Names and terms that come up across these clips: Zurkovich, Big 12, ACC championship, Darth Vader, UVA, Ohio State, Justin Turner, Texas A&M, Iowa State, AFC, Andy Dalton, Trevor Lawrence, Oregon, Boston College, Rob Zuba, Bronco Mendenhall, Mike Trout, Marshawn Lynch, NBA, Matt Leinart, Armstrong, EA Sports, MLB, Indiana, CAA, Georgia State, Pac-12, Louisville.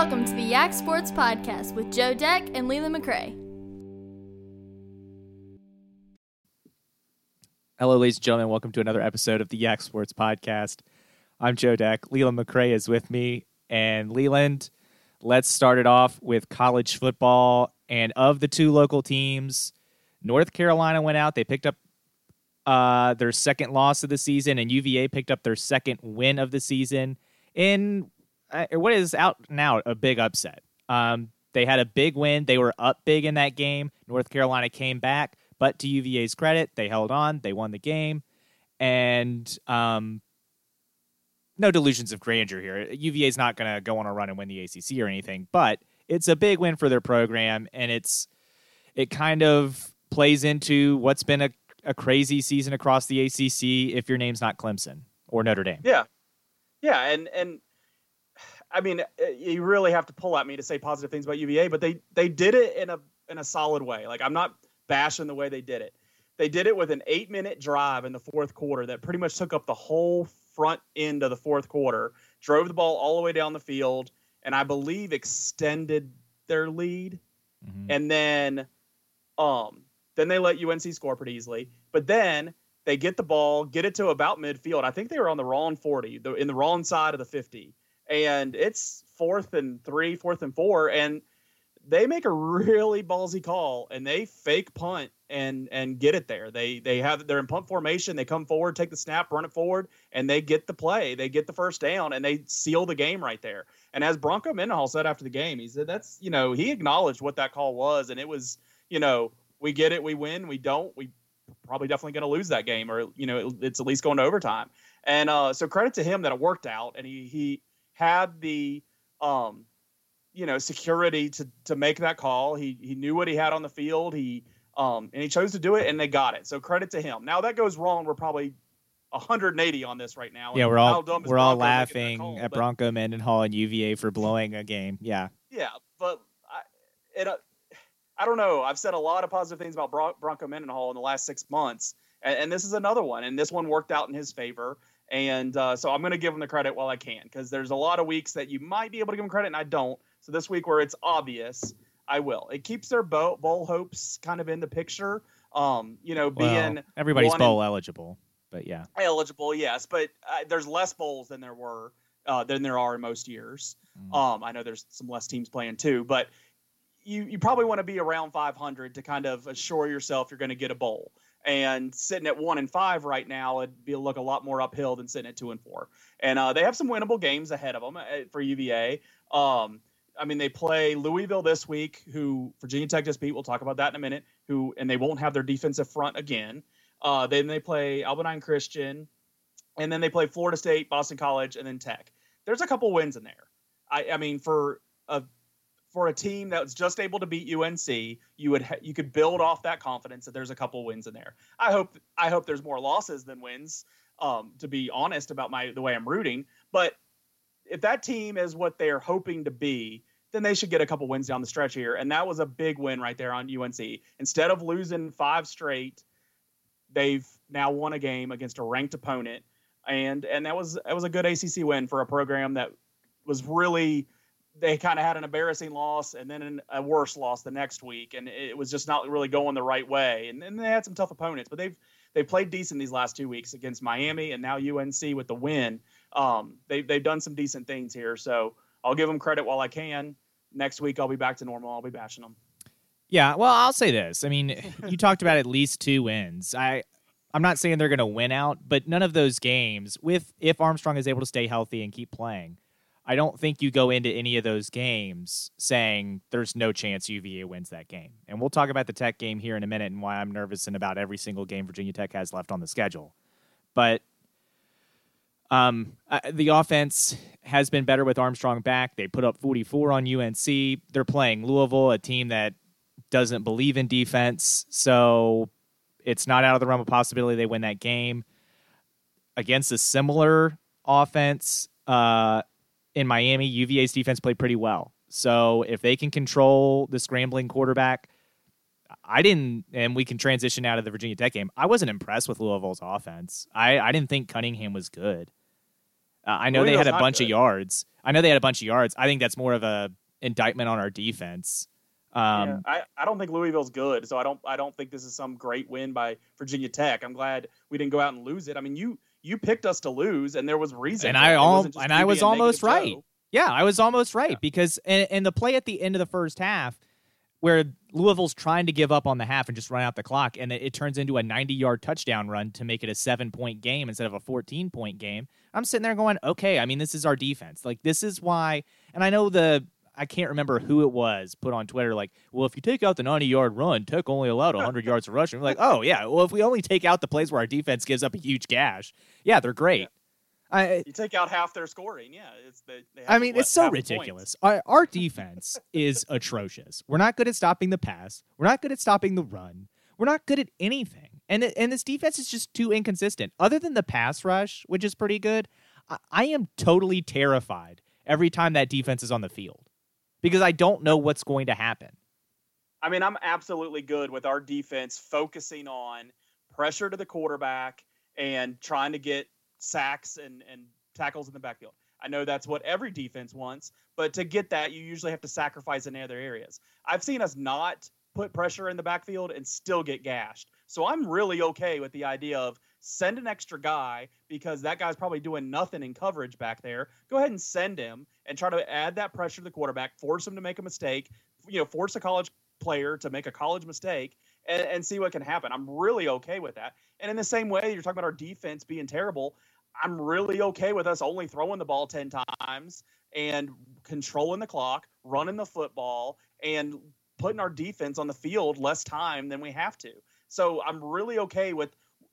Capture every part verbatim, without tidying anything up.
Welcome to the Yak Sports Podcast with Joe Deck and Leland McRae. Hello, ladies and gentlemen. Welcome to another episode of the Yak Sports Podcast. I'm Joe Deck. Leland McRae is with me. And Leland, let's start it off with college football. And of the two local teams, North Carolina went out. They picked up uh, their second loss of the season, and U V A picked up their second win of the season in uh, what is out now a big upset. Um, they had a big win. They were up big in that game. North Carolina came back. But to U V A's credit, they held on. They won the game. And um, no delusions of grandeur here. U V A's not going to go on a run and win the A C C or anything. But it's a big win for their program, and it's it kind of plays into what's been a, a crazy season across the A C C if your name's not Clemson or Notre Dame. Yeah. Yeah, and, and I mean, you really have to pull at me to say positive things about U V A, but they, they did it in a in a solid way. Like, I'm not bashing the way they did it. They did it with an eight minute drive in the fourth quarter that pretty much took up the whole front end of the fourth quarter, drove the ball all the way down the field, and I believe extended their lead. Mm-hmm. And then, um, then they let U N C score pretty easily. But then they get the ball, get it to about midfield. I think they were on the wrong forty, the, in the wrong side of the fifty. And it's fourth and three, fourth and four. And they make a really ballsy call, and they fake punt and and get it there. They they have they're in punt formation. They come forward, take the snap, run it forward, and they get the play. They get the first down, and they seal the game right there. And as Bronco Mendenhall said after the game, he said that's you know he acknowledged what that call was, and it was you know we get it, we win, we don't, we probably definitely going to lose that game, or you know it, it's at least going to overtime. And uh, so credit to him that it worked out, and he he had the um. you know, security to, to make that call. He, he knew what he had on the field. He, um, and he chose to do it, and they got it. So credit to him. Now that goes wrong. We're probably one hundred eighty on this right now. Yeah. We're all, we're all laughing call, at but, Bronco Mendenhall and U V A for blowing a game. Yeah. Yeah. But I, it, uh, I don't know. I've said a lot of positive things about Bron- Bronco Mendenhall in the last six months. And, and this is another one. And this one worked out in his favor. And uh, so I'm going to give him the credit while I can, because there's a lot of weeks that you might be able to give him credit and I don't. So this week where it's obvious, I will. It keeps their bowl, bowl hopes kind of in the picture. Um, you know, being well, everybody's bowl eligible, but yeah, eligible, yes. But uh, there's less bowls than there were uh, than there are in most years. Mm. Um, I know there's some less teams playing too, but you you probably want to be around five hundred to kind of assure yourself you're going to get a bowl. And sitting at one and five right now, it'd be look a lot more uphill than sitting at two and four. And uh, they have some winnable games ahead of them for U V A. Um, I mean, they play Louisville this week, who Virginia Tech just beat. We'll talk about that in a minute. Who and they won't have their defensive front again. Uh, then they play Alabama Christian, and then they play Florida State, Boston College, and then Tech. There's a couple wins in there. I, I mean, for a for a team that was just able to beat U N C, you would ha- you could build off that confidence that there's a couple wins in there. I hope I hope there's more losses than wins. Um, to be honest about my the way I'm rooting, but if that team is what they're hoping to be, then they should get a couple wins down the stretch here. And that was a big win right there on U N C. Instead of losing five straight, they've now won a game against a ranked opponent. And and that was that was a good A C C win for a program that was really, they kind of had an embarrassing loss and then an, a worse loss the next week. And it was just not really going the right way. And then they had some tough opponents, but they've they played decent these last two weeks against Miami and now U N C with the win. Um, they, they've done some decent things here, so I'll give them credit while I can. Next week, I'll be back to normal. I'll be bashing them. Yeah, well, I'll say this. I mean, you talked about at least two wins. I, I'm not saying they're going to win out, but none of those games, with if Armstrong is able to stay healthy and keep playing, I don't think you go into any of those games saying there's no chance U V A wins that game. And we'll talk about the Tech game here in a minute and why I'm nervous and about every single game Virginia Tech has left on the schedule. But Um, uh, the offense has been better with Armstrong back. They put up forty-four on U N C. They're playing Louisville, a team that doesn't believe in defense. So it's not out of the realm of possibility they win that game against a similar offense. Uh, in Miami, U V A's defense played pretty well. So if they can control the scrambling quarterback, I didn't, and we can transition out of the Virginia Tech game. I wasn't impressed with Louisville's offense. I, I didn't think Cunningham was good. Uh, I know Louisville's they had a bunch good. of yards. I know they had a bunch of yards. I think that's more of a indictment on our defense. Um, yeah, I, I don't think Louisville's good, so I don't I don't think this is some great win by Virginia Tech. I'm glad we didn't go out and lose it. I mean, you you picked us to lose, and there was reason. And I all, and I was almost right. Toe. Yeah, I was almost right yeah. because in, in the play at the end of the first half, where Louisville's trying to give up on the half and just run out the clock, and it, it turns into a ninety-yard touchdown run to make it a seven-point game instead of a fourteen-point game. I'm sitting there going, okay, I mean, this is our defense. Like, this is why – and I know the – I can't remember who it was put on Twitter, like, well, if you take out the ninety-yard run, Tech only allowed one hundred yards of rushing. We're like, oh, yeah, well, if we only take out the plays where our defense gives up a huge gash, yeah, they're great. Yeah. I, you take out half their scoring, yeah. It's the, they have I mean, it's so ridiculous. Our, our defense is atrocious. We're not good at stopping the pass. We're not good at stopping the run. We're not good at anything. And, it, and this defense is just too inconsistent. Other than the pass rush, which is pretty good, I, I am totally terrified every time that defense is on the field. Because I don't know what's going to happen. I mean, I'm absolutely good with our defense focusing on pressure to the quarterback and trying to get sacks and, and tackles in the backfield. I know that's what every defense wants, but to get that, you usually have to sacrifice in other areas. I've seen us not put pressure in the backfield and still get gashed. So I'm really okay with the idea of send an extra guy because that guy's probably doing nothing in coverage back there. Go ahead and send him and try to add that pressure to the quarterback, force him to make a mistake, you know, force a college player to make a college mistake and, and see what can happen. I'm really okay with that. And in the same way, you're talking about our defense being terrible. I'm really okay with us only throwing the ball ten times and controlling the clock, running the football, and putting our defense on the field less time than we have to. So I'm really okay with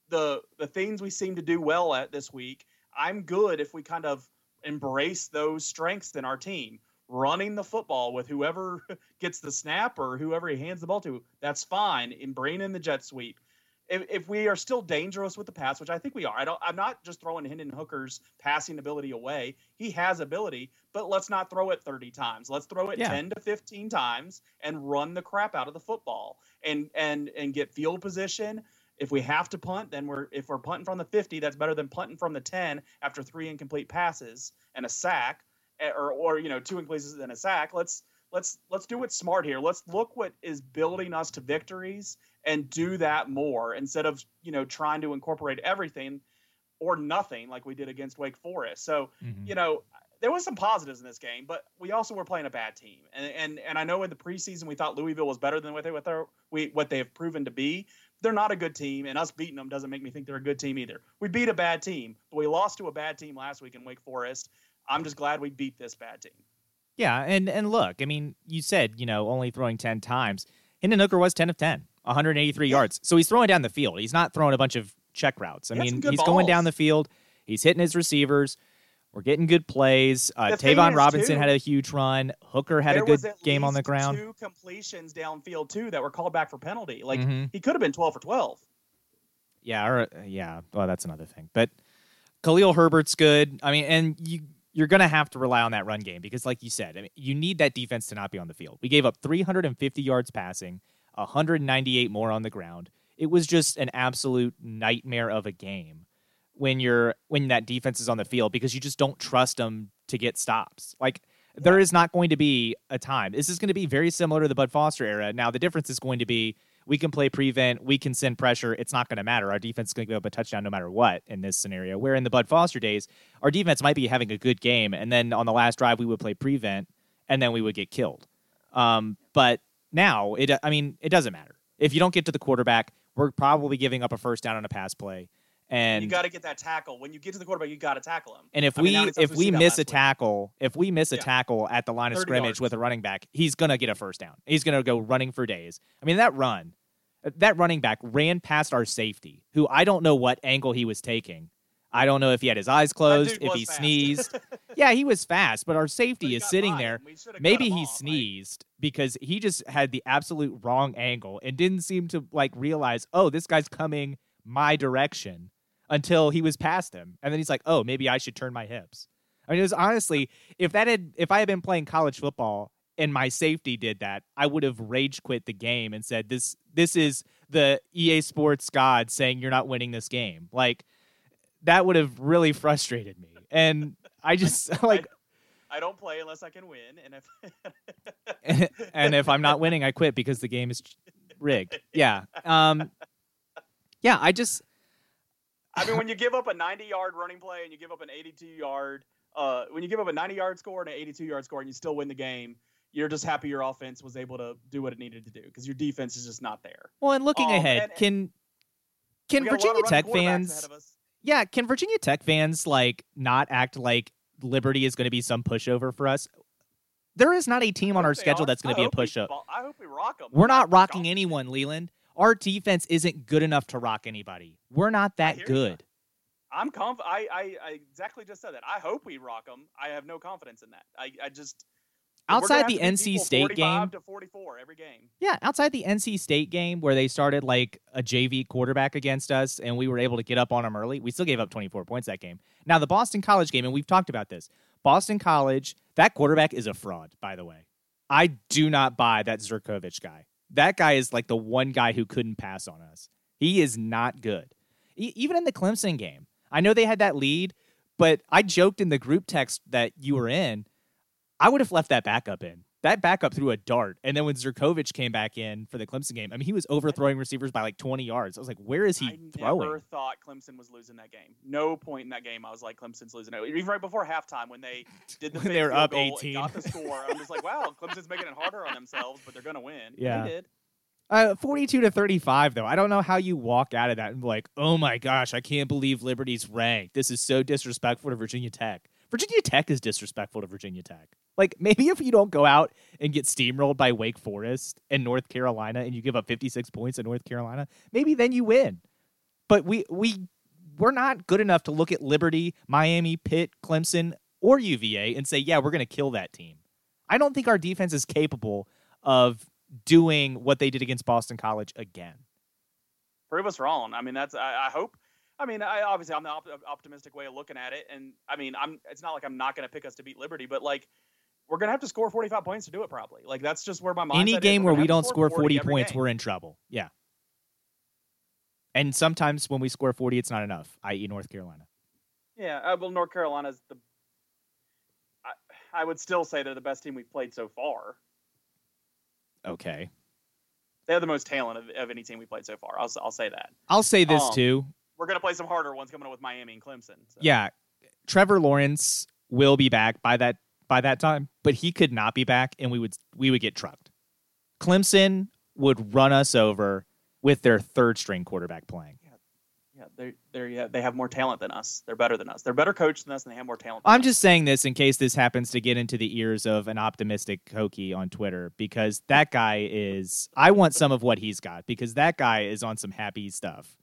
the the things we seem to do well at this week. I'm good if we kind of embrace those strengths in our team. Running the football with whoever gets the snap or whoever he hands the ball to, that's fine. And bringing in the jet sweep. If, if we are still dangerous with the pass, which I think we are, I don't, I'm not just throwing Hendon Hooker's passing ability away. He has ability, but let's not throw it thirty times. Let's throw it yeah. ten to fifteen times and run the crap out of the football and and and get field position. If we have to punt, then we're if we're punting from the fifty, that's better than punting from the ten after three incomplete passes and a sack, or or you know two incomplete passes and a sack. Let's let's let's do what's smart here. Let's look what is building us to victories and do that more instead of you know trying to incorporate everything or nothing like we did against Wake Forest. So mm-hmm. you know there was some positives in this game, but we also were playing a bad team. And and and I know in the preseason we thought Louisville was better than what they what they what they have proven to be. They're not a good team, and us beating them doesn't make me think they're a good team either. We beat a bad team, but we lost to a bad team last week in Wake Forest. I'm just glad we beat this bad team. Yeah, and and look, I mean, you said, you know, only throwing ten times. Hendon Hooker was ten of ten, one hundred eighty-three yeah. yards. So he's throwing down the field. He's not throwing a bunch of check routes. I he mean, he's balls. going down the field. He's hitting his receivers. We're getting good plays. Uh, Tavon Robinson too, had a huge run. Hooker had a good game on the ground. There was two completions downfield, too, that were called back for penalty. Like, mm-hmm. he could have been twelve for twelve. Yeah, or, yeah. Well, that's another thing. But Khalil Herbert's good. I mean, and you, you're going to have to rely on that run game because, like you said, I mean, you need that defense to not be on the field. We gave up three hundred fifty yards passing, one hundred ninety-eight more on the ground. It was just an absolute nightmare of a game. When you're when that defense is on the field, because you just don't trust them to get stops. Like there is not going to be a time. This is going to be very similar to the Bud Foster era. Now the difference is going to be we can play prevent, we can send pressure. It's not going to matter. Our defense is going to give up a touchdown no matter what in this scenario. Where in the Bud Foster days, our defense might be having a good game, and then on the last drive we would play prevent, and then we would get killed. Um, but now it. I mean, it doesn't matter if you don't get to the quarterback. We're probably giving up a first down on a pass play. And you got to get that tackle when you get to the quarterback. You got to tackle him. And if I we mean, if we, we miss a week. tackle, if we miss a yeah. tackle at the line of scrimmage yards. With a running back, he's gonna get a first down. He's gonna go running for days. I mean that run, that running back ran past our safety, who I don't know what angle he was taking. I don't know if he had his eyes closed, if he fast. sneezed. Yeah, he was fast, but our safety is sitting by. there. Maybe he off, sneezed like. because he just had the absolute wrong angle and didn't seem to like realize, oh, this guy's coming my direction. Until he was past him. And then he's like, oh, maybe I should turn my hips. I mean, it was honestly, if that had, if I had been playing college football and my safety did that, I would have rage quit the game and said, this, this is the E A Sports God saying you're not winning this game. Like that would have really frustrated me. And I just like. I, I don't play unless I can win, and if and, and if I'm not winning, I quit because the game is rigged. Yeah. Um. Yeah, I just. I mean, when you give up a ninety-yard running play and you give up an eighty-two-yard, uh, when you give up a ninety-yard score and an eighty-two-yard score and you still win the game, you're just happy your offense was able to do what it needed to do because your defense is just not there. Well, and looking um, ahead, and, and can can Virginia Tech fans, yeah, can Virginia Tech fans like not act like Liberty is going to be some pushover for us? There is not a team on our schedule are. that's going to be a pushover. I hope we rock them. We're, We're not rocking rock anyone, Leland. Our defense isn't good enough to rock anybody. We're not that good. I'm conf- I, I, I exactly just said that. I hope we rock them. I have no confidence in that. I, I just outside the N C State game to forty-four every game. Yeah, outside the N C State game where they started like a J V quarterback against us and we were able to get up on them early. We still gave up twenty-four points that game. Now the Boston College game, and we've talked about this. Boston College, that quarterback is a fraud, by the way. I do not buy that Zurkovich guy. That guy is like the one guy who couldn't pass on us. He is not good. E- even in the Clemson game, I know they had that lead, but I joked in the group text that you were in, I would have left that backup in. That backup threw a dart. And then when Zurkovich came back in for the Clemson game, I mean, he was overthrowing receivers by like twenty yards. I was like, where is he I throwing? I never thought Clemson was losing that game. No point in that game. I was like, Clemson's losing it. Even right before halftime when they did the when they were up eighteen, got the score. I'm just like, wow, Clemson's making it harder on themselves, but they're going to win. Yeah. They did. Uh, forty-two to thirty-five, though. I don't know how you walk out of that and be like, oh my gosh, I can't believe Liberty's ranked. This is so disrespectful to Virginia Tech. Virginia Tech is disrespectful to Virginia Tech. Like, maybe if you don't go out and get steamrolled by Wake Forest and North Carolina and you give up fifty-six points at North Carolina, maybe then you win. But we, we, we're not good enough to look at Liberty, Miami, Pitt, Clemson, or U V A and say, yeah, we're going to kill that team. I don't think our defense is capable of doing what they did against Boston College again. Prove us wrong. I mean, that's I, I hope... I mean, I obviously I'm the op- optimistic way of looking at it, and I mean, I'm. It's not like I'm not going to pick us to beat Liberty, but like, we're going to have to score forty-five points to do it. Probably, like that's just where my mindset. Any game is. where we don't score forty, forty points, game. We're in trouble. Yeah, and sometimes when we score forty, it's not enough. that is, North Carolina. Yeah, uh, well, North Carolina's the. I, I would still say they're the best team we've played so far. Okay. They have the most talent of, of any team we played so far. I'll I'll say that. I'll say this um, too. We're going to play some harder ones coming up with Miami and Clemson. So. Yeah. Trevor Lawrence will be back by that by that time, but he could not be back, and we would we would get trucked. Clemson would run us over with their third-string quarterback playing. Yeah, yeah, they're, they're, yeah, they have more talent than us. They're better than us. They're better coached than us, and they have more talent than I'm us. Just saying this in case this happens to get into the ears of an optimistic Hokie on Twitter, because that guy is – I want some of what he's got, because that guy is on some happy stuff.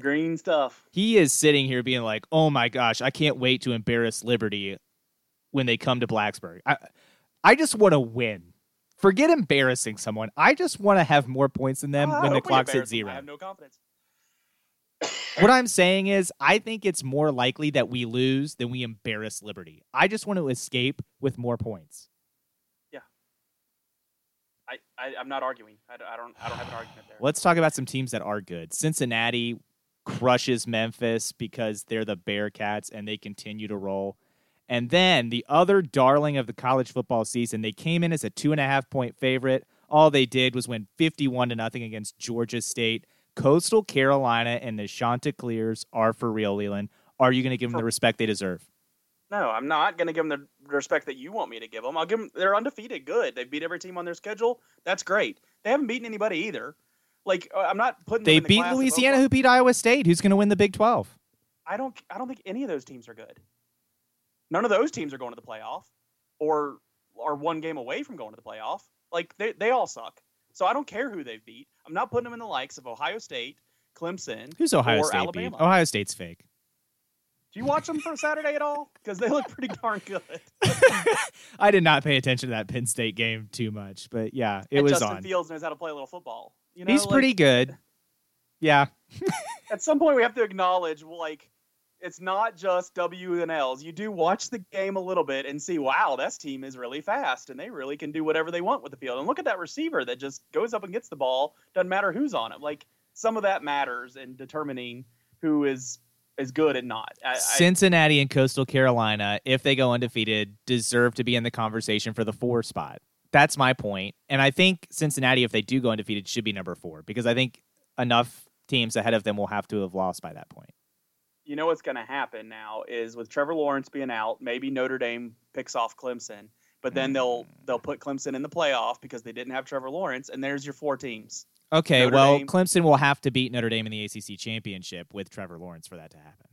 Green stuff. He is sitting here being like, oh my gosh, I can't wait to embarrass Liberty when they come to Blacksburg. I, I just want to win. Forget embarrassing someone. I just want to have more points than them I when the clock's at zero. I have no confidence. What I'm saying is, I think it's more likely that we lose than we embarrass Liberty. I just want to escape with more points. I, I, I'm not arguing. I, I don't. I don't have an argument there. Let's talk about some teams that are good. Cincinnati crushes Memphis because they're the Bearcats and they continue to roll. And then the other darling of the college football season, they came in as a two and a half point favorite. All they did was win fifty-one to nothing against Georgia State. Coastal Carolina and the Chanticleers are for real, Leland. Are you going to give them the respect they deserve? No, I'm not going to give them the respect that you want me to give them. I'll give them, they're undefeated. Good. They beat every team on their schedule. That's great. They haven't beaten anybody either. Like, I'm not putting them in the class. They beat Louisiana, who beat Iowa State. Who's going to win the Big twelve? I don't, I don't think any of those teams are good. None of those teams are going to the playoff or are one game away from going to the playoff. Like, they, they all suck. So I don't care who they beat. I'm not putting them in the likes of Ohio State, Clemson, Who's Ohio or State Alabama. Beat? Ohio State's fake. Do you watch them for Saturday at all? Because they look pretty darn good. I did not pay attention to that Penn State game too much, but yeah, it and was Justin on. Justin Fields knows how to play a little football. You know, he's like, pretty good. Yeah. At some point, we have to acknowledge, like, it's not just W and L's. You do watch the game a little bit and see, wow, this team is really fast, and they really can do whatever they want with the field. And look at that receiver that just goes up and gets the ball. Doesn't matter who's on him. Like, some of that matters in determining who is as good and not. I, Cincinnati I, and Coastal Carolina, if they go undefeated, deserve to be in the conversation for the four spot. That's my point. And I think Cincinnati, if they do go undefeated, should be number four, because I think enough teams ahead of them will have to have lost by that point. You know what's going to happen now is, with Trevor Lawrence being out, maybe Notre Dame picks off Clemson, but then they'll they'll put Clemson in the playoff because they didn't have Trevor Lawrence, and there's your four teams. Okay, Notre well, Dame. Clemson will have to beat Notre Dame in the A C C championship with Trevor Lawrence for that to happen.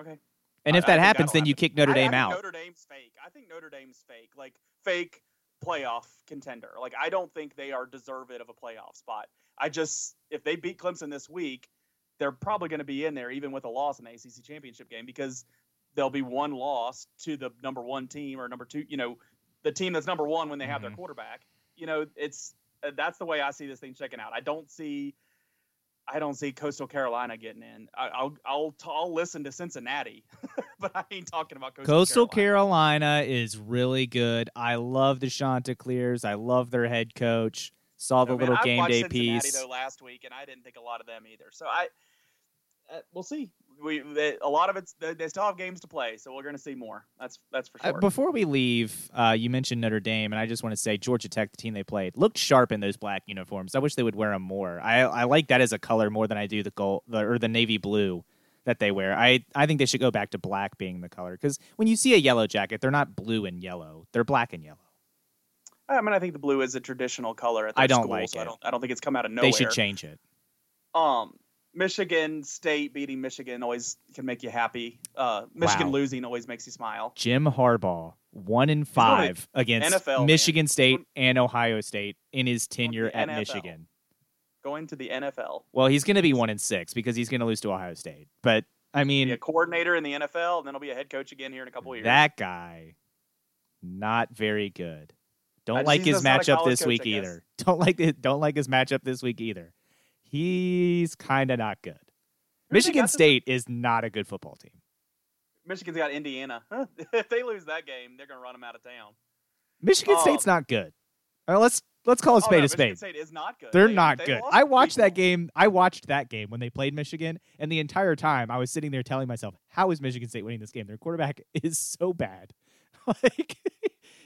Okay. And if I, that I happens, then happen. you kick Notre I, Dame I think out. Notre Dame's fake. I think Notre Dame's fake. Like, fake playoff contender. Like, I don't think they are deserving of a playoff spot. I just, if they beat Clemson this week, they're probably going to be in there, even with a loss in the A C C championship game, because there'll be one loss to the number one team or number two, you know, the team that's number one when they have mm-hmm. their quarterback. You know, it's, that's the way I see this thing checking out. I don't see, I don't see Coastal Carolina getting in. I, I'll, I'll, I'll listen to Cincinnati, but I ain't talking about Coastal, Coastal Carolina. Coastal Carolina is really good. I love the Chanticleers. I love their head coach. Saw the no, little man, game day Cincinnati, piece though, last week, and I didn't think a lot of them either. So I, uh, we'll see. We they, a lot of it's they, they still have games to play, so we're going to see more. That's that's for sure. Uh, before we leave, uh, you mentioned Notre Dame, and I just want to say Georgia Tech, the team they played, looked sharp in those black uniforms. I wish they would wear them more. I, I like that as a color more than I do the gold the, or the navy blue that they wear. I, I think they should go back to black being the color, because when you see a yellow jacket, they're not blue and yellow; they're black and yellow. I mean, I think the blue is a traditional color at their I don't school, like so it. I don't, I don't think it's come out of nowhere. They should change it. Um. Michigan State beating Michigan always can make you happy. Uh, Michigan wow. losing always makes you smile. Jim Harbaugh, one in five against N F L, Michigan man. State and Ohio State in his tenure at N F L. Michigan. Going to the N F L. Well, he's going to be one in six because he's going to lose to Ohio State. But I mean, be a coordinator in the N F L, and then he'll be a head coach again here in a couple of years. That guy, not very good. Don't I like his matchup this coach, week either. Don't like it. Don't like his matchup this week either. He's kind of not good. Michigan State is not a good football team. Michigan's got Indiana. Huh? If they lose that game, they're going to run them out of town. Michigan um, State's not good. Well, let's let's call a spade oh, no, a spade. Michigan State is not good. They're they, not they good. I watched people. that game. I watched that game when they played Michigan, and the entire time I was sitting there telling myself, "How is Michigan State winning this game? Their quarterback is so bad." Like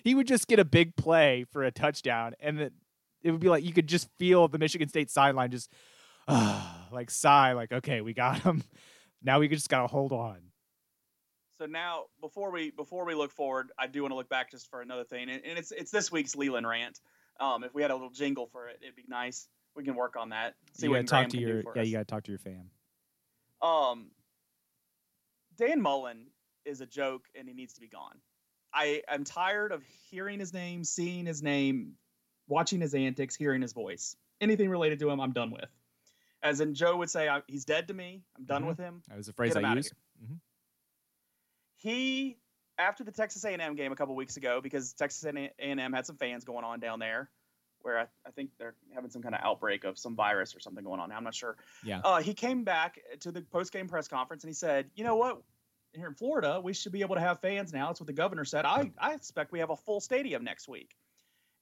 he would just get a big play for a touchdown, and it, it would be like you could just feel the Michigan State sideline just. like sigh, like, okay, we got him. Now we just got to hold on. So now before we, before we look forward, I do want to look back just for another thing. And, and it's, it's this week's Leland rant. Um, if we had a little jingle for it, it'd be nice. We can work on that. See you what talk to your, yeah, us. You got to talk to your fam. Um, Dan Mullen is a joke and he needs to be gone. I am tired of hearing his name, seeing his name, watching his antics, hearing his voice. Anything related to him, I'm done with. As in, Joe would say, he's dead to me. I'm done mm-hmm. with him. That was a phrase I used. Mm-hmm. He, after the Texas A and M game a couple weeks ago, because Texas A and M had some fans going on down there, where I, I think they're having some kind of outbreak of some virus or something going on. I'm not sure. Yeah. Uh, he came back to the post-game press conference, and he said, you know what? Here in Florida, we should be able to have fans now. That's what the governor said. I, I expect we have a full stadium next week.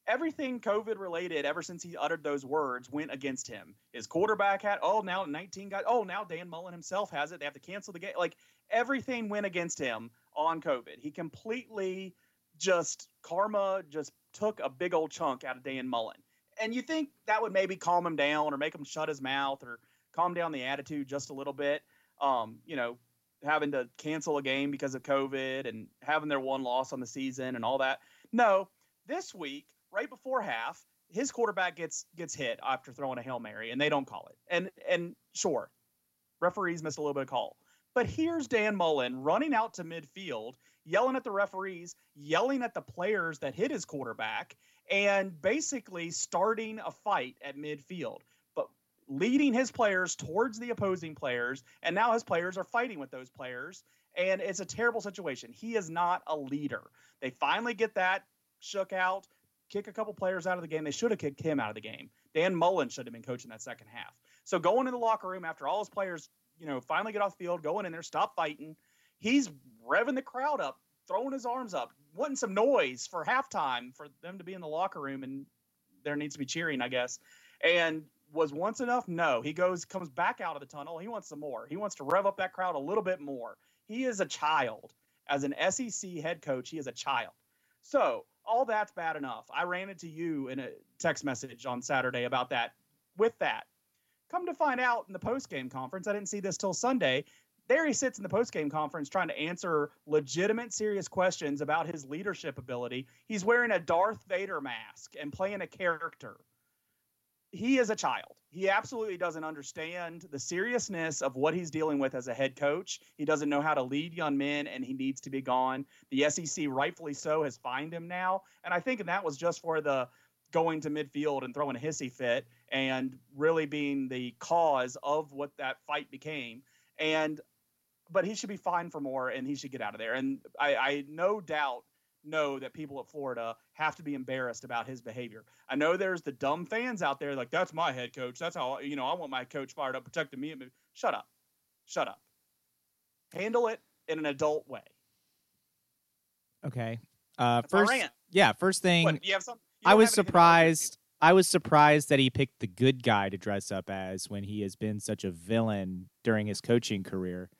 Everything COVID-related ever since he uttered those words went against him. His quarterback had, oh, now nineteen guys. Oh, now Dan Mullen himself has it. They have to cancel the game. Like, everything went against him on COVID. He completely just, karma just took a big old chunk out of Dan Mullen. And you think that would maybe calm him down or make him shut his mouth or calm down the attitude just a little bit. Um, you know, having to cancel a game because of COVID and having their one loss on the season and all that. No, this week, right before half, his quarterback gets gets hit after throwing a Hail Mary, and they don't call it. And and sure, referees missed a little bit of call. But here's Dan Mullen running out to midfield, yelling at the referees, yelling at the players that hit his quarterback, and basically starting a fight at midfield, but leading his players towards the opposing players, and now his players are fighting with those players, and it's a terrible situation. He is not a leader. They finally get that shook out. Kick a couple players out of the game. They should have kicked him out of the game. Dan Mullen should have been coaching that second half. So going in the locker room after all his players, you know, finally get off the field, going in there, stop fighting. He's revving the crowd up, throwing his arms up, wanting some noise for halftime for them to be in the locker room, and there needs to be cheering, I guess. And Was once enough? No. He goes, comes back out of the tunnel. He wants some more. He wants to rev up that crowd a little bit more. He is a child. As an S E C head coach, he is a child. So all that's bad enough. I ran into you in a text message on Saturday about that. With that, come to find out in the postgame conference, I didn't see this till Sunday, there he sits in the postgame conference trying to answer legitimate, serious questions about his leadership ability. He's wearing a Darth Vader mask and playing a character. He is a child. He absolutely doesn't understand the seriousness of what he's dealing with as a head coach. He doesn't know how to lead young men, and he needs to be gone. The S E C, rightfully so, has fined him now. And I think that was just for the going to midfield and throwing a hissy fit and really being the cause of what that fight became. And but he should be fined for more, and he should get out of there. And I, I no doubt know that people at Florida have to be embarrassed about his behavior. I know there's the dumb fans out there like, that's my head coach. That's how, you know, I want my coach fired up, protecting me. Shut up. Shut up. Handle it in an adult way. Okay. Uh, first, yeah, first thing. What, you have some, you I was surprised. I was surprised that he picked the good guy to dress up as when he has been such a villain during his coaching career.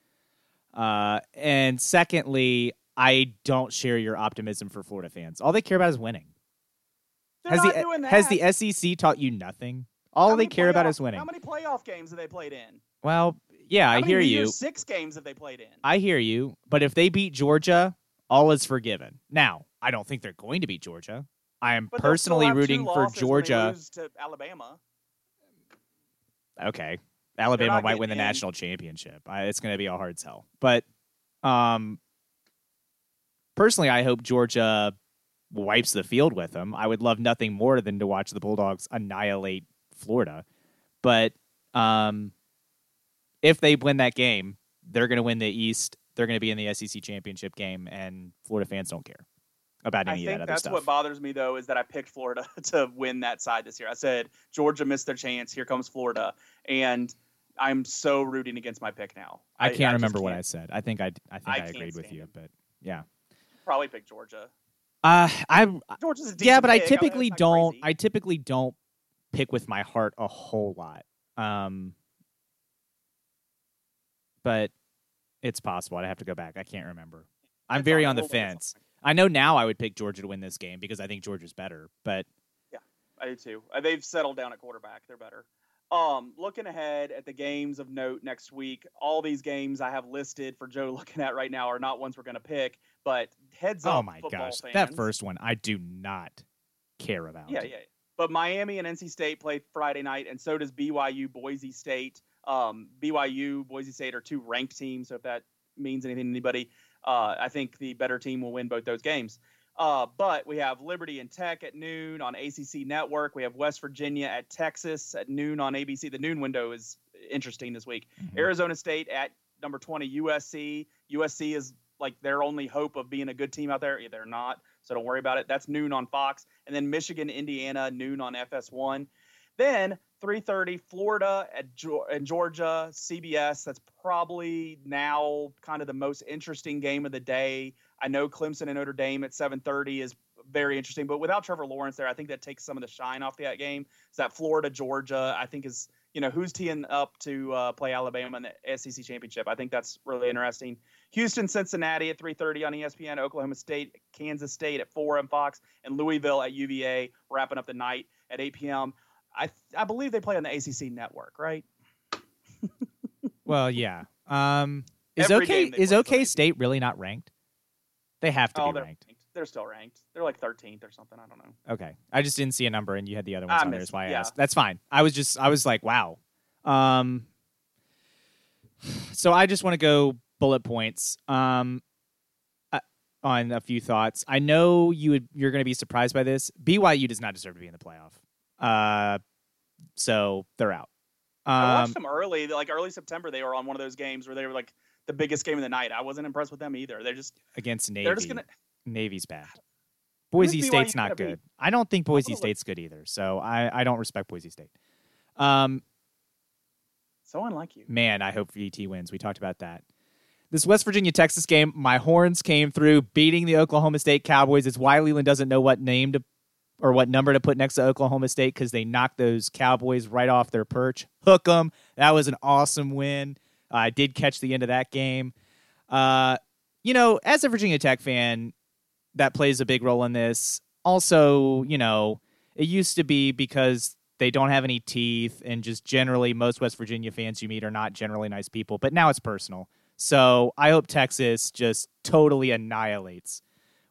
Uh, and secondly, I don't share your optimism for Florida fans. All they care about is winning. They're not doing that. Has the S E C taught you nothing? All they care about is winning. How many playoff games have they played in? Well, yeah, I hear you. Six games have they played in? I hear you. But if they beat Georgia, all is forgiven. Now, I don't think they're going to beat Georgia. I am personally rooting for Georgia. They lose to Alabama. Okay. Alabama might win the national championship. I, it's going to be a hard sell. But, um,. personally, I hope Georgia wipes the field with them. I would love nothing more than to watch the Bulldogs annihilate Florida. But um, if they win that game, they're going to win the East. They're going to be in the S E C championship game, and Florida fans don't care about any of that other stuff. I think that's what bothers me, though, is that I picked Florida to win that side this year. I said, Georgia missed their chance. Here comes Florida. And I'm so rooting against my pick now. I, I can't I remember what can't. I said. I think I, I, think I, I agreed with you, but yeah. Probably pick Georgia. Uh, I Georgia's a yeah, but I typically I mean, don't. Crazy. I typically don't pick with my heart a whole lot. Um, but it's possible. I'd have to go back. I can't remember. I'm it's very on the fence. Something. I know now I would pick Georgia to win this game because I think Georgia's better. But yeah, I do too. They've settled down at quarterback. They're better. Um, looking ahead at the games of note next week, all these games I have listed for Joe looking at right now are not ones we're going to pick, but heads up. Oh my gosh, fans. That first one I do not care about. Yeah, yeah. But Miami and N C State play Friday night, and so does B Y U, Boise State. Um, B Y U, Boise State are two ranked teams, so if that means anything to anybody, uh, I think the better team will win both those games. Uh, but we have Liberty and Tech at noon on A C C Network. We have West Virginia at Texas at noon on A B C. The noon window is interesting this week. Mm-hmm. Arizona State at number twenty, U S C. U S C is like their only hope of being a good team out there. Yeah, they're not, so don't worry about it. That's noon on Fox. And then Michigan, Indiana, noon on F S one. Then three thirty, Florida and Georgia, C B S. That's probably now kind of the most interesting game of the day. I know Clemson and Notre Dame at seven thirty is very interesting, but without Trevor Lawrence there, I think that takes some of the shine off that game. So that Florida, Georgia, I think is, you know, who's teeing up to uh, play Alabama in the S E C championship. I think that's really interesting. Houston, Cincinnati at three thirty on E S P N, Oklahoma State, Kansas State at four on Fox, and Louisville at U V A wrapping up the night at eight p.m. I th- I believe they play on the A C C network, right? Well, yeah. Um, is Every OK is OK State really not ranked? They have to oh, be ranked. ranked. They're still ranked. They're like thirteenth or something. I don't know. Okay, I just didn't see a number, and you had the other ones I on there. Is why I yeah. asked. That's fine. I was just I was like, wow. Um, so I just want to go bullet points. Um, uh, on a few thoughts. I know you would, you're going to be surprised by this. B Y U does not deserve to be in the playoff. Uh, so they're out. Um, I watched them early, like early September. They were on one of those games where they were like the biggest game of the night. I wasn't impressed with them either. They're just against Navy. They're just gonna Navy's bad. Boise State's not good. Be... I don't think Boise State's good either. So I, I don't respect Boise State. Um, so unlike you, man. I hope V T wins. We talked about that. This West Virginia Texas game, my horns came through beating the Oklahoma State Cowboys. It's why Leland doesn't know what name to or what number to put next to Oklahoma State because they knocked those Cowboys right off their perch. Hook them. That was an awesome win. Uh, I did catch the end of that game. Uh, you know, as a Virginia Tech fan, that plays a big role in this. Also, you know, it used to be because they don't have any teeth, and just generally most West Virginia fans you meet are not generally nice people, but now it's personal. So I hope Texas just totally annihilates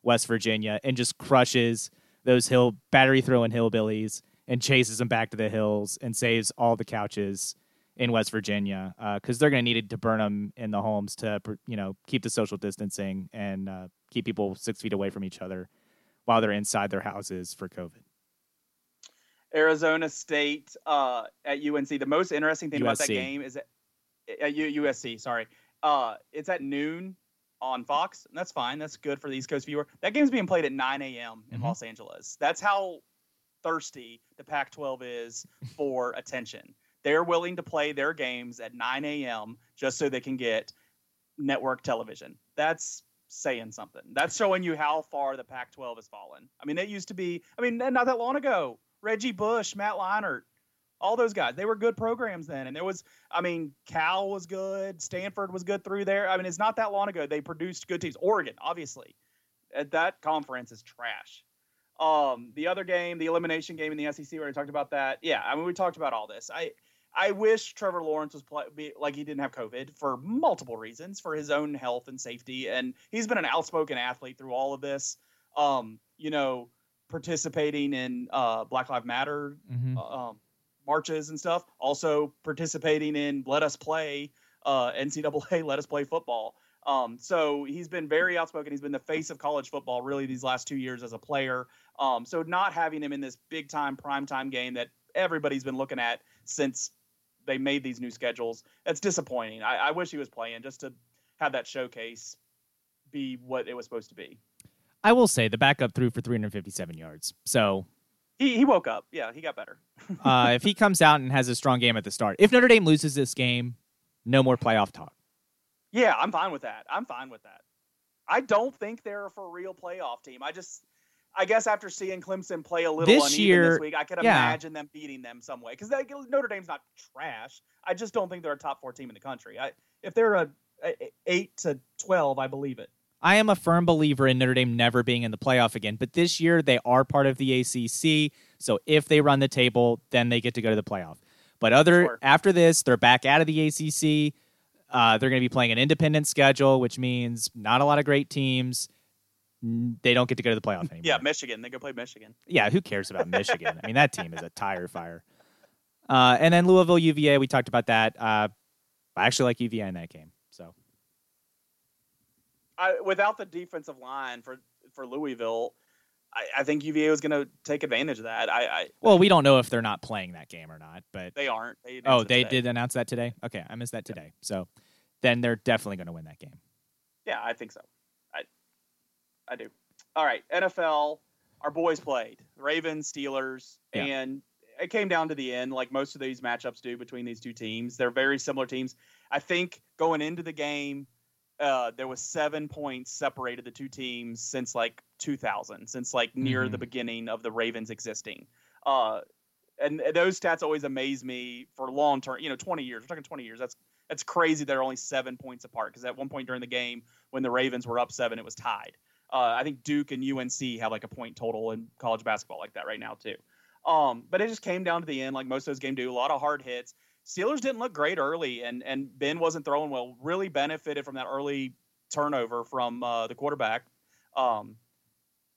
West Virginia and just crushes those hill battery throwing hillbillies and chases them back to the hills and saves all the couches in West Virginia, because uh, they're going to need to burn them in the homes to, you know, keep the social distancing and uh, keep people six feet away from each other while they're inside their houses for COVID. Arizona State uh, at U N C. The most interesting thing U S C. About that game is at, at U S C. Sorry, uh, it's at noon on Fox. And that's fine. That's good for the East Coast viewer. That game's being played at nine a.m. in mm-hmm. Los Angeles. That's how thirsty the Pac twelve is for attention. They're willing to play their games at nine a.m. just so they can get network television. That's saying something. That's showing you how far the Pac twelve has fallen. I mean, it used to be. I mean, not that long ago. Reggie Bush, Matt Leinart, all those guys. They were good programs then. And there was, I mean, Cal was good. Stanford was good through there. I mean, it's not that long ago. They produced good teams. Oregon, obviously. That conference is trash. Um, the other game, the elimination game in the S E C, we already talked about that. Yeah, I mean, we talked about all this. I I wish Trevor Lawrence was play, be, like he didn't have COVID for multiple reasons, for his own health and safety. And he's been an outspoken athlete through all of this. Um, you know, participating in uh, Black Lives Matter mm-hmm. uh, um, marches and stuff, also participating in Let Us Play, uh, N C double A Let Us Play football. Um, so he's been very outspoken. He's been the face of college football really these last two years as a player. Um, so not having him in this big-time, primetime game that everybody's been looking at since they made these new schedules, that's disappointing. I, I wish he was playing just to have that showcase be what it was supposed to be. I will say the backup threw for three hundred fifty-seven yards. So he, he woke up. Yeah, he got better. uh, if he comes out and has a strong game at the start, if Notre Dame loses this game, no more playoff talk. Yeah, I'm fine with that. I'm fine with that. I don't think they're a for real playoff team. I just, I guess after seeing Clemson play a little this uneven year, this week, I could yeah. imagine them beating them some way because Notre Dame's not trash. I just don't think they're a top four team in the country. I, if they're a, a eight to twelve, I believe it. I am a firm believer in Notre Dame never being in the playoff again, but this year they are part of the A C C, so if they run the table, then they get to go to the playoff. But other sure. after this, they're back out of the A C C. Uh, they're going to be playing an independent schedule, which means not a lot of great teams. They don't get to go to the playoff anymore. Yeah, Michigan. They go play Michigan. Yeah, who cares about Michigan? I mean, that team is a tire fire. Uh, and then Louisville, U V A, we talked about that. Uh, I actually like U V A in that game. I, without the defensive line for, for Louisville, I, I think U V A was going to take advantage of that. I, I Well, we don't know if they're not playing that game or not, but they aren't. They oh, they did announce that today? Okay, I missed that today. Yeah. So then they're definitely going to win that game. Yeah, I think so. I I do. All right, N F L, our boys played. Ravens, Steelers, yeah. and it came down to the end like most of these matchups do between these two teams. They're very similar teams. I think going into the game, Uh, there was seven points separated the two teams since like two thousand, since like near mm-hmm. the beginning of the Ravens existing. Uh, and those stats always amaze me for long term, you know, twenty years, we're talking twenty years. That's, that's crazy. They're only seven points apart. Cause at one point during the game when the Ravens were up seven, it was tied. Uh, I think Duke and U N C have like a point total in college basketball like that right now too. Um, but it just came down to the end. Like most of those games do, a lot of hard hits. Steelers didn't look great early, and, and Ben wasn't throwing well. Really benefited from that early turnover from uh, the quarterback. Um,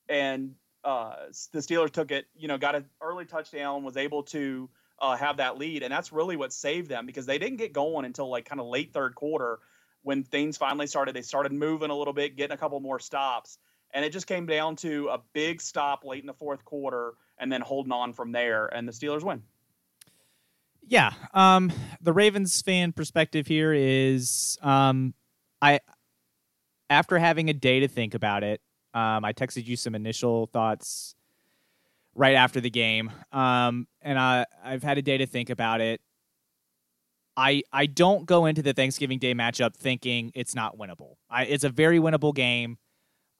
and uh, the Steelers took it, you know, got an early touchdown, was able to uh, have that lead. And that's really what saved them because they didn't get going until, like, kind of late third quarter when things finally started. They started moving a little bit, getting a couple more stops. And it just came down to a big stop late in the fourth quarter and then holding on from there. And the Steelers win. Yeah, um, the Ravens fan perspective here is um, I. After having a day to think about it, um, I texted you some initial thoughts right after the game, um, and I, I've had a day to think about it. I I don't go into the Thanksgiving Day matchup thinking it's not winnable. I, it's a very winnable game.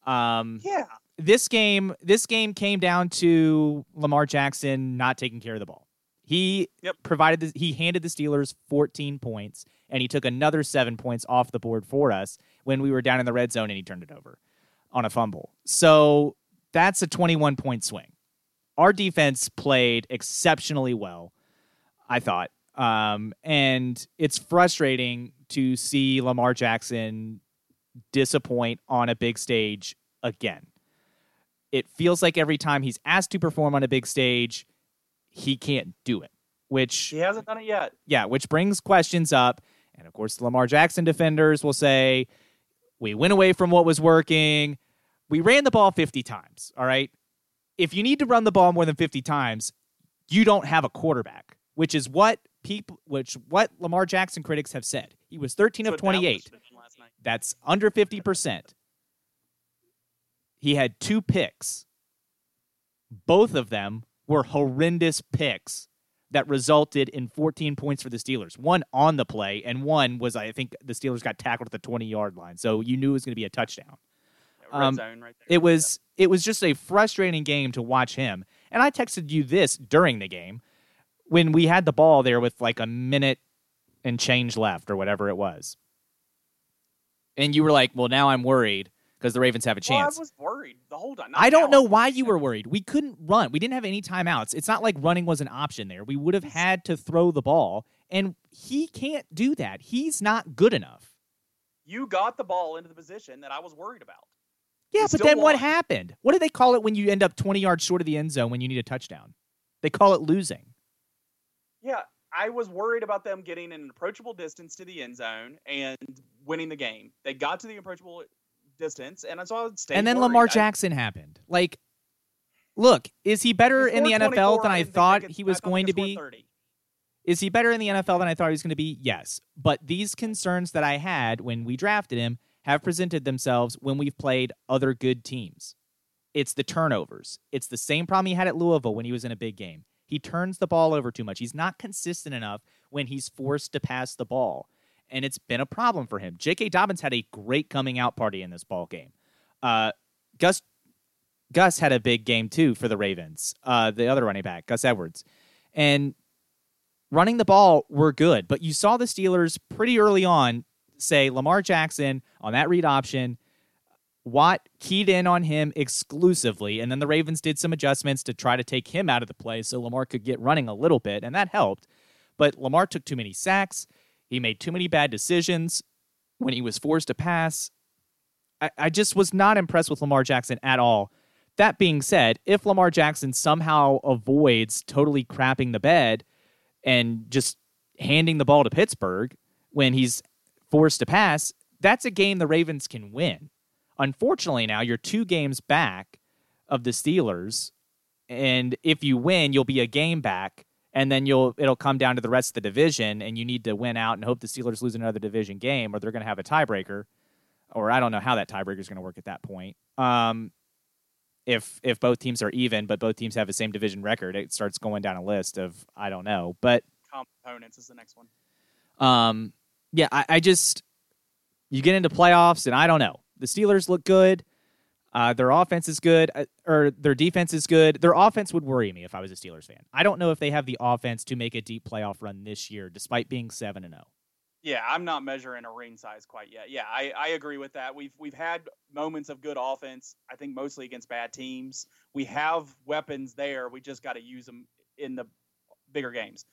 Um, yeah. This game, this game came down to Lamar Jackson not taking care of the ball. He yep. provided the, he handed the Steelers fourteen points, and he took another seven points off the board for us when we were down in the red zone, and he turned it over on a fumble. So that's a twenty-one point swing. Our defense played exceptionally well, I thought. Um, and it's frustrating to see Lamar Jackson disappoint on a big stage again. It feels like every time he's asked to perform on a big stage, he can't do it, which he hasn't done it yet. Yeah. Which brings questions up. And of course, the Lamar Jackson defenders will say, we went away from what was working. We ran the ball fifty times. All right. If you need to run the ball more than fifty times, you don't have a quarterback, which is what people, which what Lamar Jackson critics have said. He was thirteen of twenty-eight. That's under fifty percent. He had two picks. Both of them were horrendous picks that resulted in fourteen points for the Steelers. One on the play, and one was, I think, the Steelers got tackled at the twenty-yard line, so you knew it was going to be a touchdown. Yeah, red um, zone right there. It was, it was just a frustrating game to watch him. And I texted you this during the game when we had the ball there with like a minute and change left or whatever it was. And you were like, well, now I'm worried because the Ravens have a chance. Well, I was worried the whole time. Not I don't know why you were worried. We couldn't run. We didn't have any timeouts. It's not like running was an option there. We would have had to throw the ball, and he can't do that. He's not good enough. You got the ball into the position that I was worried about. Yeah, you but then won. What happened? What do they call it when you end up twenty yards short of the end zone when you need a touchdown? They call it losing. Yeah, I was worried about them getting an approachable distance to the end zone and winning the game. They got to the approachable distance, and I saw it stay. And then worried. Lamar Jackson happened. Like, look, is he better in the N F L than I thought he was going to be? Is he better in the N F L than I thought he was going to be? Yes. But these concerns that I had when we drafted him have presented themselves when we've played other good teams. It's the turnovers. It's the same problem he had at Louisville when he was in a big game. He turns the ball over too much. He's not consistent enough when he's forced to pass the ball. And it's been a problem for him. J K. Dobbins had a great coming out party in this ball game. Uh, Gus Gus had a big game, too, for the Ravens. Uh, the other running back, Gus Edwards. And running the ball were good. But you saw the Steelers pretty early on say, Lamar Jackson on that read option, Watt keyed in on him exclusively. And then the Ravens did some adjustments to try to take him out of the play so Lamar could get running a little bit. And that helped. But Lamar took too many sacks. He made too many bad decisions when he was forced to pass. I, I just was not impressed with Lamar Jackson at all. That being said, if Lamar Jackson somehow avoids totally crapping the bed and just handing the ball to Pittsburgh when he's forced to pass, that's a game the Ravens can win. Unfortunately, now you're two games back of the Steelers, and if you win, you'll be a game back. And then you'll it'll come down to the rest of the division, and you need to win out and hope the Steelers lose another division game, or they're going to have a tiebreaker, or I don't know how that tiebreaker is going to work at that point. Um, if if both teams are even, but both teams have the same division record, it starts going down a list of I don't know, but components is the next one. Um, yeah, I, I just you get into playoffs, and I don't know. The Steelers look good. Uh, their offense is good, uh, or their defense is good. Their offense would worry me if I was a Steelers fan. I don't know if they have the offense to make a deep playoff run this year, despite being seven and zero. Yeah, I'm not measuring a ring size quite yet. Yeah, I, I agree with that. We've we've had moments of good offense. I think mostly against bad teams. We have weapons there. We just got to use them in the bigger games.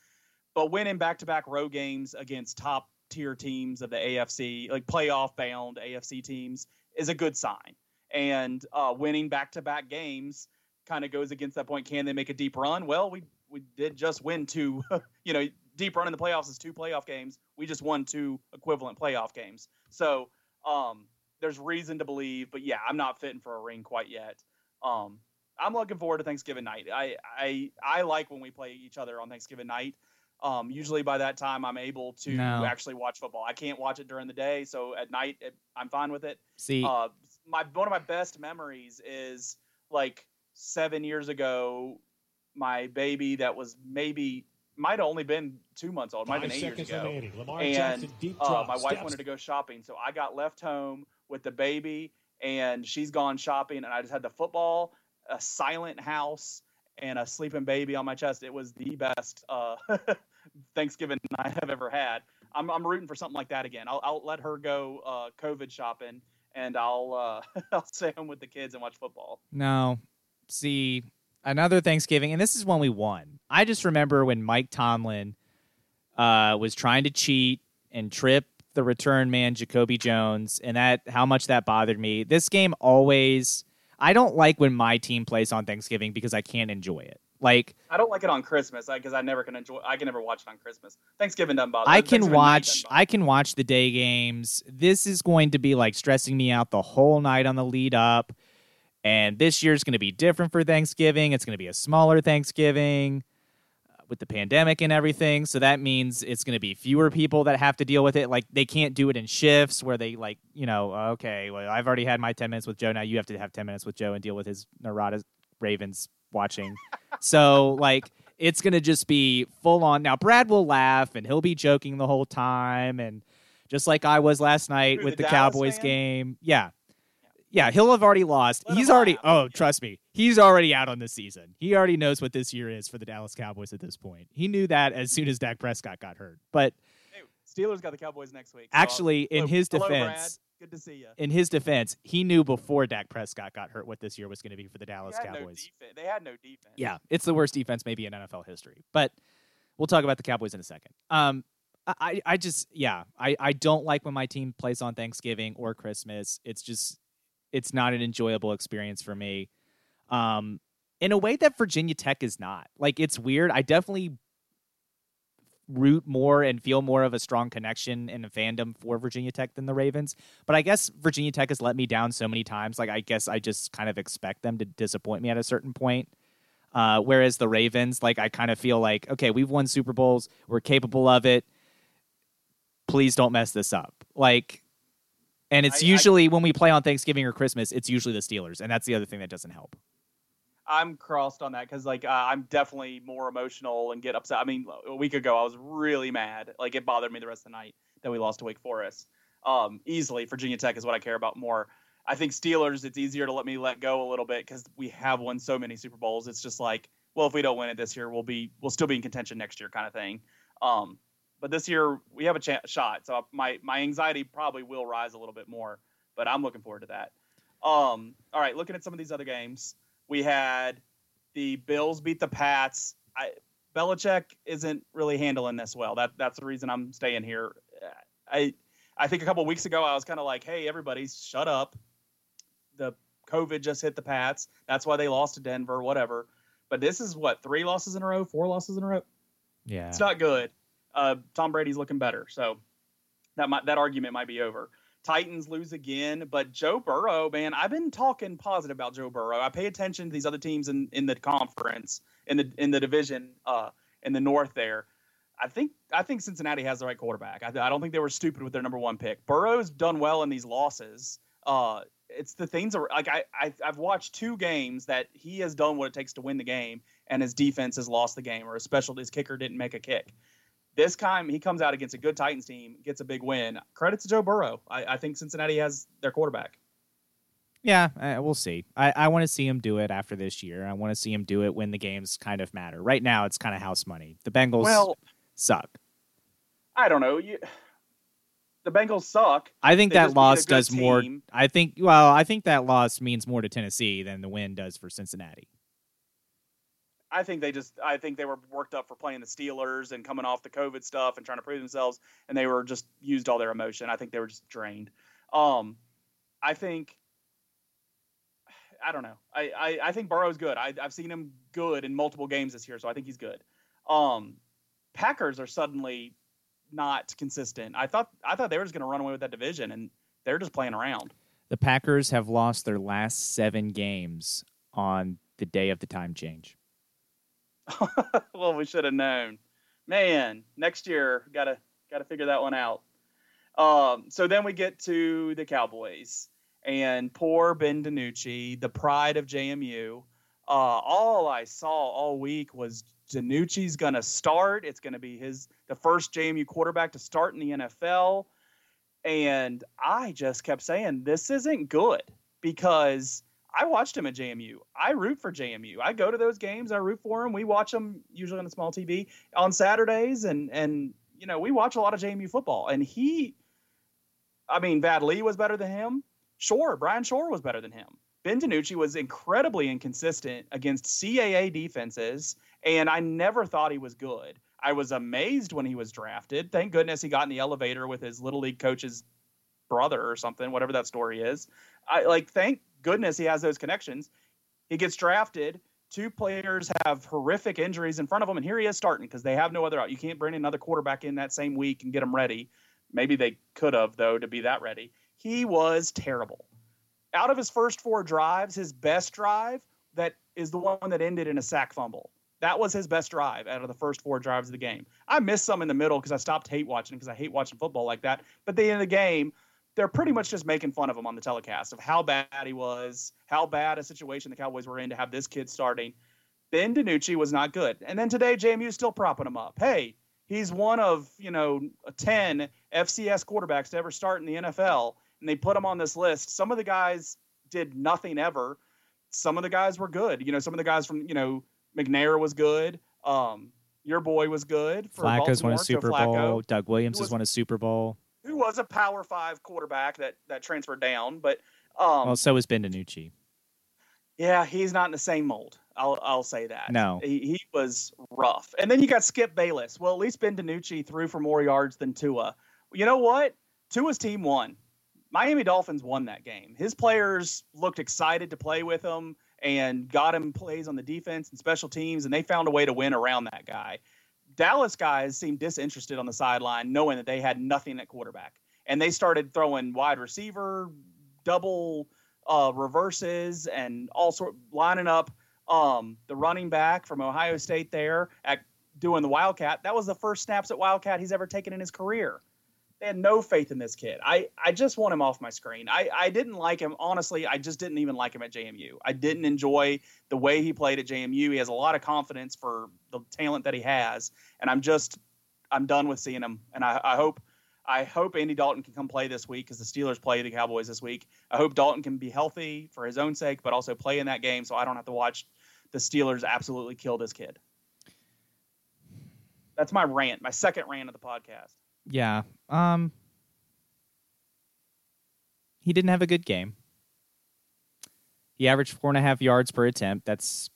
But winning back to back road games against top tier teams of the A F C, like playoff bound A F C teams, is a good sign. And uh, winning back-to-back games kind of goes against that point. Can they make a deep run? Well, we we did just win two. You know, deep run in the playoffs is two playoff games. We just won two equivalent playoff games. So um, there's reason to believe. But, yeah, I'm not fitting for a ring quite yet. Um, I'm looking forward to Thanksgiving night. I, I, I like when we play each other on Thanksgiving night. Um, usually by that time I'm able to no. actually watch football. I can't watch it during the day, so at night it, I'm fine with it. See, uh, my one of my best memories is like seven years ago. My baby that was maybe might have only been two months old, might have been eight years ago, Lamar and Jackson, deep drop, uh, my wife steps. wanted to go shopping, so I got left home with the baby and she's gone shopping, and I just had the football, a silent house, and a sleeping baby on my chest. It was the best uh, Thanksgiving I have ever had. I'm, I'm rooting for something like that again. I'll, I'll let her go uh, COVID shopping, and I'll uh, I'll stay home with the kids and watch football. No, see, another Thanksgiving, and this is when we won. I just remember when Mike Tomlin uh, was trying to cheat and trip the return man Jacoby Jones, and that how much that bothered me. This game always. I don't like when my team plays on Thanksgiving because I can't enjoy it. Like I don't like it on Christmas because I never can enjoy. I can never watch it on Christmas. Thanksgiving doesn't bother. I can watch. I can watch the day games. This is going to be like stressing me out the whole night on the lead up. And this year's going to be different for Thanksgiving. It's going to be a smaller Thanksgiving uh, with the pandemic and everything. So that means it's going to be fewer people that have to deal with it. Like they can't do it in shifts where they like, you know, okay, well, I've already had my ten minutes with Joe. Now you have to have ten minutes with Joe and deal with his neurotic Ravens watching. So like it's going to just be full on. Now Brad will laugh and he'll be joking the whole time. And just like I was last night Through with the, the Cowboys fan? game. Yeah. Yeah, he'll have already lost. Let he's already, oh, trust me, he's already out on this season. He already knows what this year is for the Dallas Cowboys at this point. He knew that as soon as Dak Prescott got hurt. But hey, Steelers got the Cowboys next week. So actually, I'll, in hello, his defense, hello, Brad. Good to see you. In his defense, he knew before Dak Prescott got hurt what this year was going to be for the Dallas they Cowboys. No they had no defense. Yeah, it's the worst defense maybe in N F L history. But we'll talk about the Cowboys in a second. Um, I, I just, yeah, I, I don't like when my team plays on Thanksgiving or Christmas. It's just... It's not an enjoyable experience for me um, in a way that Virginia Tech is not. Like, it's weird. I definitely root more and feel more of a strong connection and a fandom for Virginia Tech than the Ravens. But I guess Virginia Tech has let me down so many times. Like, I guess I just kind of expect them to disappoint me at a certain point. Uh, whereas the Ravens, like, I kind of feel like, okay, we've won Super Bowls. We're capable of it. Please don't mess this up. Like, And it's I, usually I, when we play on Thanksgiving or Christmas, it's usually the Steelers. And that's the other thing that doesn't help. I'm crossed on that because, like, uh, I'm definitely more emotional and get upset. I mean, a week ago, I was really mad. Like, it bothered me the rest of the night that we lost to Wake Forest. Um, easily, Virginia Tech is what I care about more. I think Steelers, it's easier to let me let go a little bit because we have won so many Super Bowls. It's just like, well, if we don't win it this year, we'll be we'll still be in contention next year kind of thing. Um But this year we have a chance, shot, so my, my anxiety probably will rise a little bit more. But I'm looking forward to that. Um, all right, looking at some of these other games, we had the Bills beat the Pats. I, Belichick isn't really handling this well. That that's the reason I'm staying here. I I think a couple of weeks ago I was kind of like, hey, everybody, shut up. The COVID just hit the Pats. That's why they lost to Denver, whatever. But this is what three losses in a row, four losses in a row. Yeah, it's not good. Uh, Tom Brady's looking better, so that might, that argument might be over. Titans lose again, but Joe Burrow, man, I've been talking positive about Joe Burrow. I pay attention to these other teams in, in the conference, in the in the division, uh, in the North there. I think I think Cincinnati has the right quarterback. I, I don't think they were stupid with their number one pick. Burrow's done well in these losses. Uh, it's the things are, like I, I I've watched two games that he has done what it takes to win the game, and his defense has lost the game, or his special his kicker didn't make a kick. This time, he comes out against a good Titans team, gets a big win. Credit to Joe Burrow. I, I think Cincinnati has their quarterback. Yeah, uh, we'll see. I, I want to see him do it after this year. I want to see him do it when the games kind of matter. Right now, it's kind of house money. The Bengals well, suck. I don't know. You, the Bengals suck. I think they that loss does team. more. I think. Well, I think that loss means more to Tennessee than the win does for Cincinnati. I think they just, I think they were worked up for playing the Steelers and coming off the COVID stuff and trying to prove themselves. And they were just used all their emotion. I think they were just drained. Um, I think, I don't know. I, I, I think Burrow's good. I, I've seen him good in multiple games this year. So I think he's good. Um, Packers are suddenly not consistent. I thought, I thought they were just going to run away with that division and they're just playing around. The Packers have lost their last seven games on the day of the time change. Well, we should have known, man. Next year, gotta gotta figure that one out. Um, so then we get to the Cowboys and poor Ben DiNucci, the pride of J M U. Uh, all I saw all week was DiNucci's gonna start. It's gonna be his the first J M U quarterback to start in the N F L, and I just kept saying this isn't good. because I watched him at J M U. I root for J M U. I go to those games. I root for them. We watch them usually on a small T V on Saturdays. And, and you know, we watch a lot of J M U football. And he, I mean, Vad Lee was better than him. Shore, Brian Shore was better than him. Ben DiNucci was incredibly inconsistent against C A A defenses, and I never thought he was good. I was amazed when he was drafted. Thank goodness he got in the elevator with his Little League coach's brother or something, whatever that story is. I like, thank goodness he has those connections. He gets drafted. Two players have horrific injuries in front of him, and here he is starting because they have no other out. You can't bring another quarterback in that same week and get him ready. Maybe they could have, though, to be that ready. He was terrible. Out of his first four drives, his best drive, that is the one that ended in a sack fumble. That was his best drive out of the first four drives of the game. I missed some in the middle because I stopped hate watching because I hate watching football like that. But at the end of the game, they're pretty much just making fun of him on the telecast of how bad he was, how bad a situation the Cowboys were in to have this kid starting. Ben DiNucci was not good. And then today, J M U is still propping him up. Hey, he's one of, you know, ten F C S quarterbacks to ever start in the N F L. And they put them on this list. Some of the guys did nothing ever. Some of the guys were good. You know, some of the guys from, you know, McNair was good. Um, your boy was good. For Flacco's Baltimore, won a Super Joe Flacco. Bowl. Doug Williams was, has won a Super Bowl. Who was a Power Five quarterback that that transferred down. But um, well, so is Ben DiNucci. Yeah, he's not in the same mold. I'll I'll say that. No, he, he was rough. And then you got Skip Bayless. Well, at least Ben DiNucci threw for more yards than Tua. You know what? Tua's team won. Miami Dolphins won that game. His players looked excited to play with him and got him plays on the defense and special teams, and they found a way to win around that guy. Dallas guys seemed disinterested on the sideline, knowing that they had nothing at quarterback. And they started throwing wide receiver, double uh, reverses, and all sort lining up um, the running back from Ohio State there at doing the Wildcat. That was the first snaps at Wildcat he's ever taken in his career. They had no faith in this kid. I, I just want him off my screen. I, I didn't like him. Honestly, I just didn't even like him at J M U. I didn't enjoy the way he played at J M U. He has a lot of confidence for the talent that he has. And I'm just, I'm done with seeing him. And I, I hope, I hope Andy Dalton can come play this week because the Steelers play the Cowboys this week. I hope Dalton can be healthy for his own sake, but also play in that game so I don't have to watch the Steelers absolutely kill this kid. That's my rant, my second rant of the podcast. Yeah. Um, he didn't have a good game. He averaged four and a half yards per attempt. That's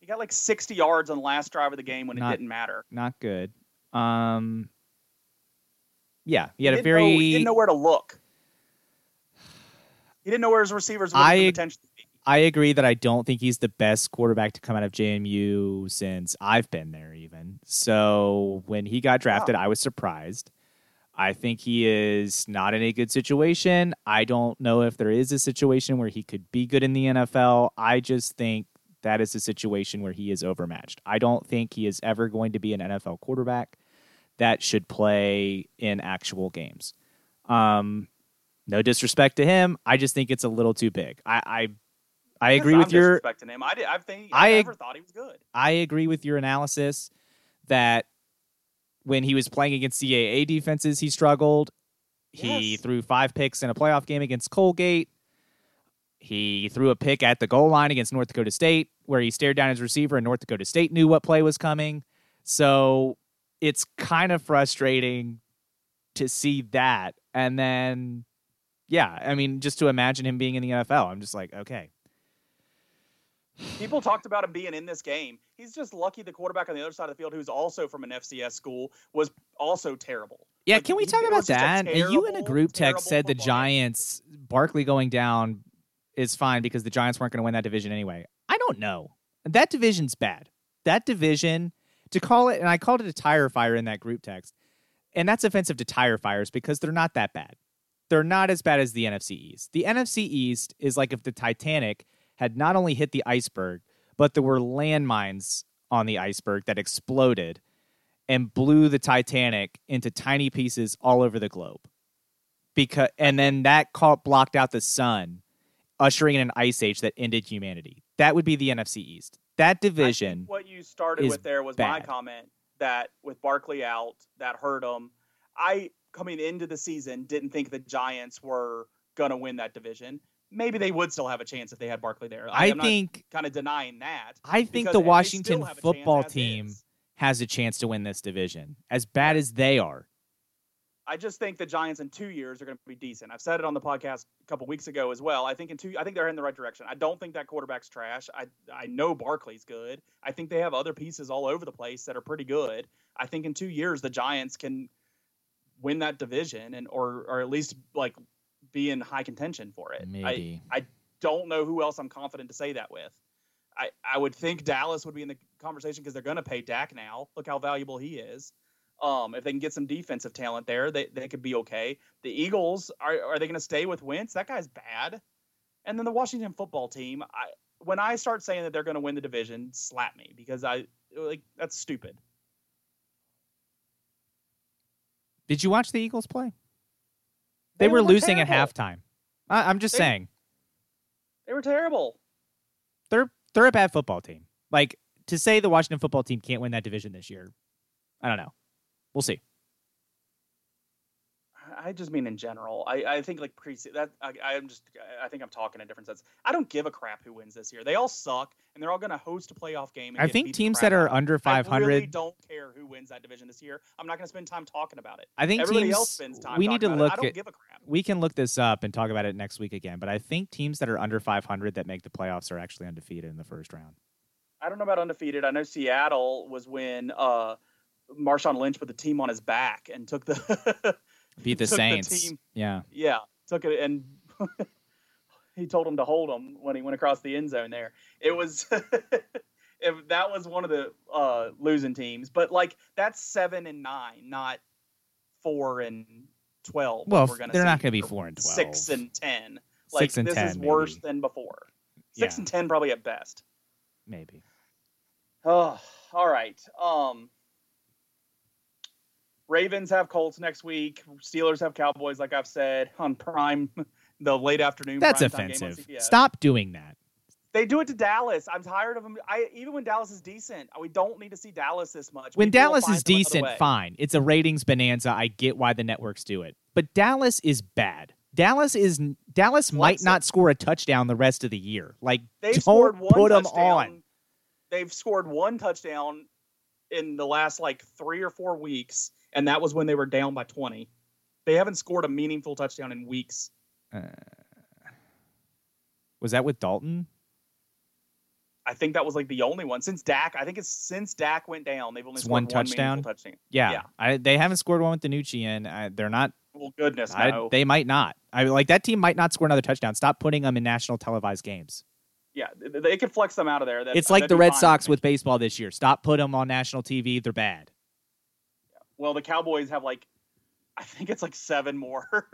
he got like sixty yards on the last drive of the game when not, it didn't matter. Not good. Um, yeah, he had he a very know, he didn't know where to look. He didn't know where his receivers would potentially be. I agree that I don't think he's the best quarterback to come out of J M U since I've been there even. So when he got drafted, wow. I was surprised. I think he is not in a good situation. I don't know if there is a situation where he could be good in the N F L. I just think that is a situation where he is overmatched. I don't think he is ever going to be an N F L quarterback that should play in actual games. Um, no disrespect to him. I just think it's a little too big. I, I, I agree with your. Him. I, did, I think I, I never thought he was good. I agree with your analysis that when he was playing against C A A defenses, he struggled. Yes. He threw five picks in a playoff game against Colgate. He threw a pick at the goal line against North Dakota State, where he stared down his receiver, and North Dakota State knew what play was coming. So it's kind of frustrating to see that, and then, yeah, I mean, just to imagine him being in the N F L, I'm just like, okay. People talked about him being in this game. He's just lucky the quarterback on the other side of the field, who's also from an F C S school, was also terrible. Yeah, like, can we talk about that? Terrible, you in a group text said football. The Giants, Barkley going down is fine because the Giants weren't going to win that division anyway. I don't know. That division's bad. That division, to call it, and I called it a tire fire in that group text, and that's offensive to tire fires because they're not that bad. They're not as bad as the N F C East. The N F C East is like if the Titanic had not only hit the iceberg, but there were landmines on the iceberg that exploded and blew the Titanic into tiny pieces all over the globe. Because and then that caught, blocked out the sun, ushering in an ice age that ended humanity. That would be the N F C East. That division. I think what you started with there was bad. My comment that with Barkley out, that hurt him. I coming into the season didn't think the Giants were going to win that division. maybe they would still have a chance if they had Barkley there. Like, I I'm think kind of denying that. I think the Washington football team is. has a chance to win this division, as bad as they are. I just think the Giants in two years are going to be decent. I've said it on the podcast a couple weeks ago as well. I think in two, I think they're in the right direction. I don't think that quarterback's trash. I I know Barkley's good. I think they have other pieces all over the place that are pretty good. I think in two years the Giants can win that division and or or at least like be in high contention for it. Maybe. I, I don't know who else I'm confident to say that with. I I would think Dallas would be in the conversation because they're going to pay Dak now. Look how valuable he is. Um, if they can get some defensive talent there, they, they could be okay. The Eagles, are are they going to stay with Wentz? That guy's bad. And then the Washington football team, I, when I start saying that they're going to win the division, slap me because I like that's stupid. Did you watch the Eagles play? They, they were, were losing terrible. at halftime. I, I'm just they, saying. They were terrible. They're they're a bad football team. Like, to say the Washington football team can't win that division this year, I don't know. We'll see. I just mean in general. I, I think like pre that I, I'm just I think I'm talking in a different sense. I don't give a crap who wins this year. They all suck, and they're all going to host a playoff game. And I think teams that are under five hundred. I really don't care who wins that division this year. I'm not going to spend time talking about it. I think everybody teams, else spends time. We need to look. It. I don't at, give a crap. We can look this up and talk about it next week again. But I think teams that are under five hundred that make the playoffs are actually undefeated in the first round. I don't know about undefeated. I know Seattle was when. Uh, Marshawn Lynch put the team on his back and took the beat the Saints. The team, yeah, yeah, took it and he told him to hold him when he went across the end zone. There, it was. If that was one of the uh, losing teams, but like that's seven and nine, not four and twelve. Well, we're gonna they're not going to be four and twelve. Six and ten. Like six and this ten, is maybe. Worse than before. Six yeah. and ten, probably at best. Maybe. Oh, all right. Um. Ravens have Colts next week. Steelers have Cowboys, like I've said, on Prime, the late afternoon. That's offensive. Stop doing that. They do it to Dallas. I'm tired of them. I, even when Dallas is decent, we don't need to see Dallas this much. When People Dallas is decent, fine. It's a ratings bonanza. I get why the networks do it. But Dallas is bad. Dallas is Dallas Clemson. Might not score a touchdown the rest of the year. Like, They've don't scored one put touchdown. them on. They've scored one touchdown in the last, like, three or four weeks. And that was when they were down by twenty. They haven't scored a meaningful touchdown in weeks. Uh, was that with Dalton? I think that was like the only one since Dak. I think it's since Dak went down. They've only it's scored one, one touchdown. touchdown. Yeah, yeah. I, they haven't scored one with DiNucci in. I, they're not. Well, goodness, I, no. They might not. I like that team might not score another touchdown. Stop putting them in national televised games. Yeah, they, they could flex them out of there. That, it's like the Red Sox with baseball this year. Stop putting them on national T V. They're bad. Well, the Cowboys have like, I think it's like seven more.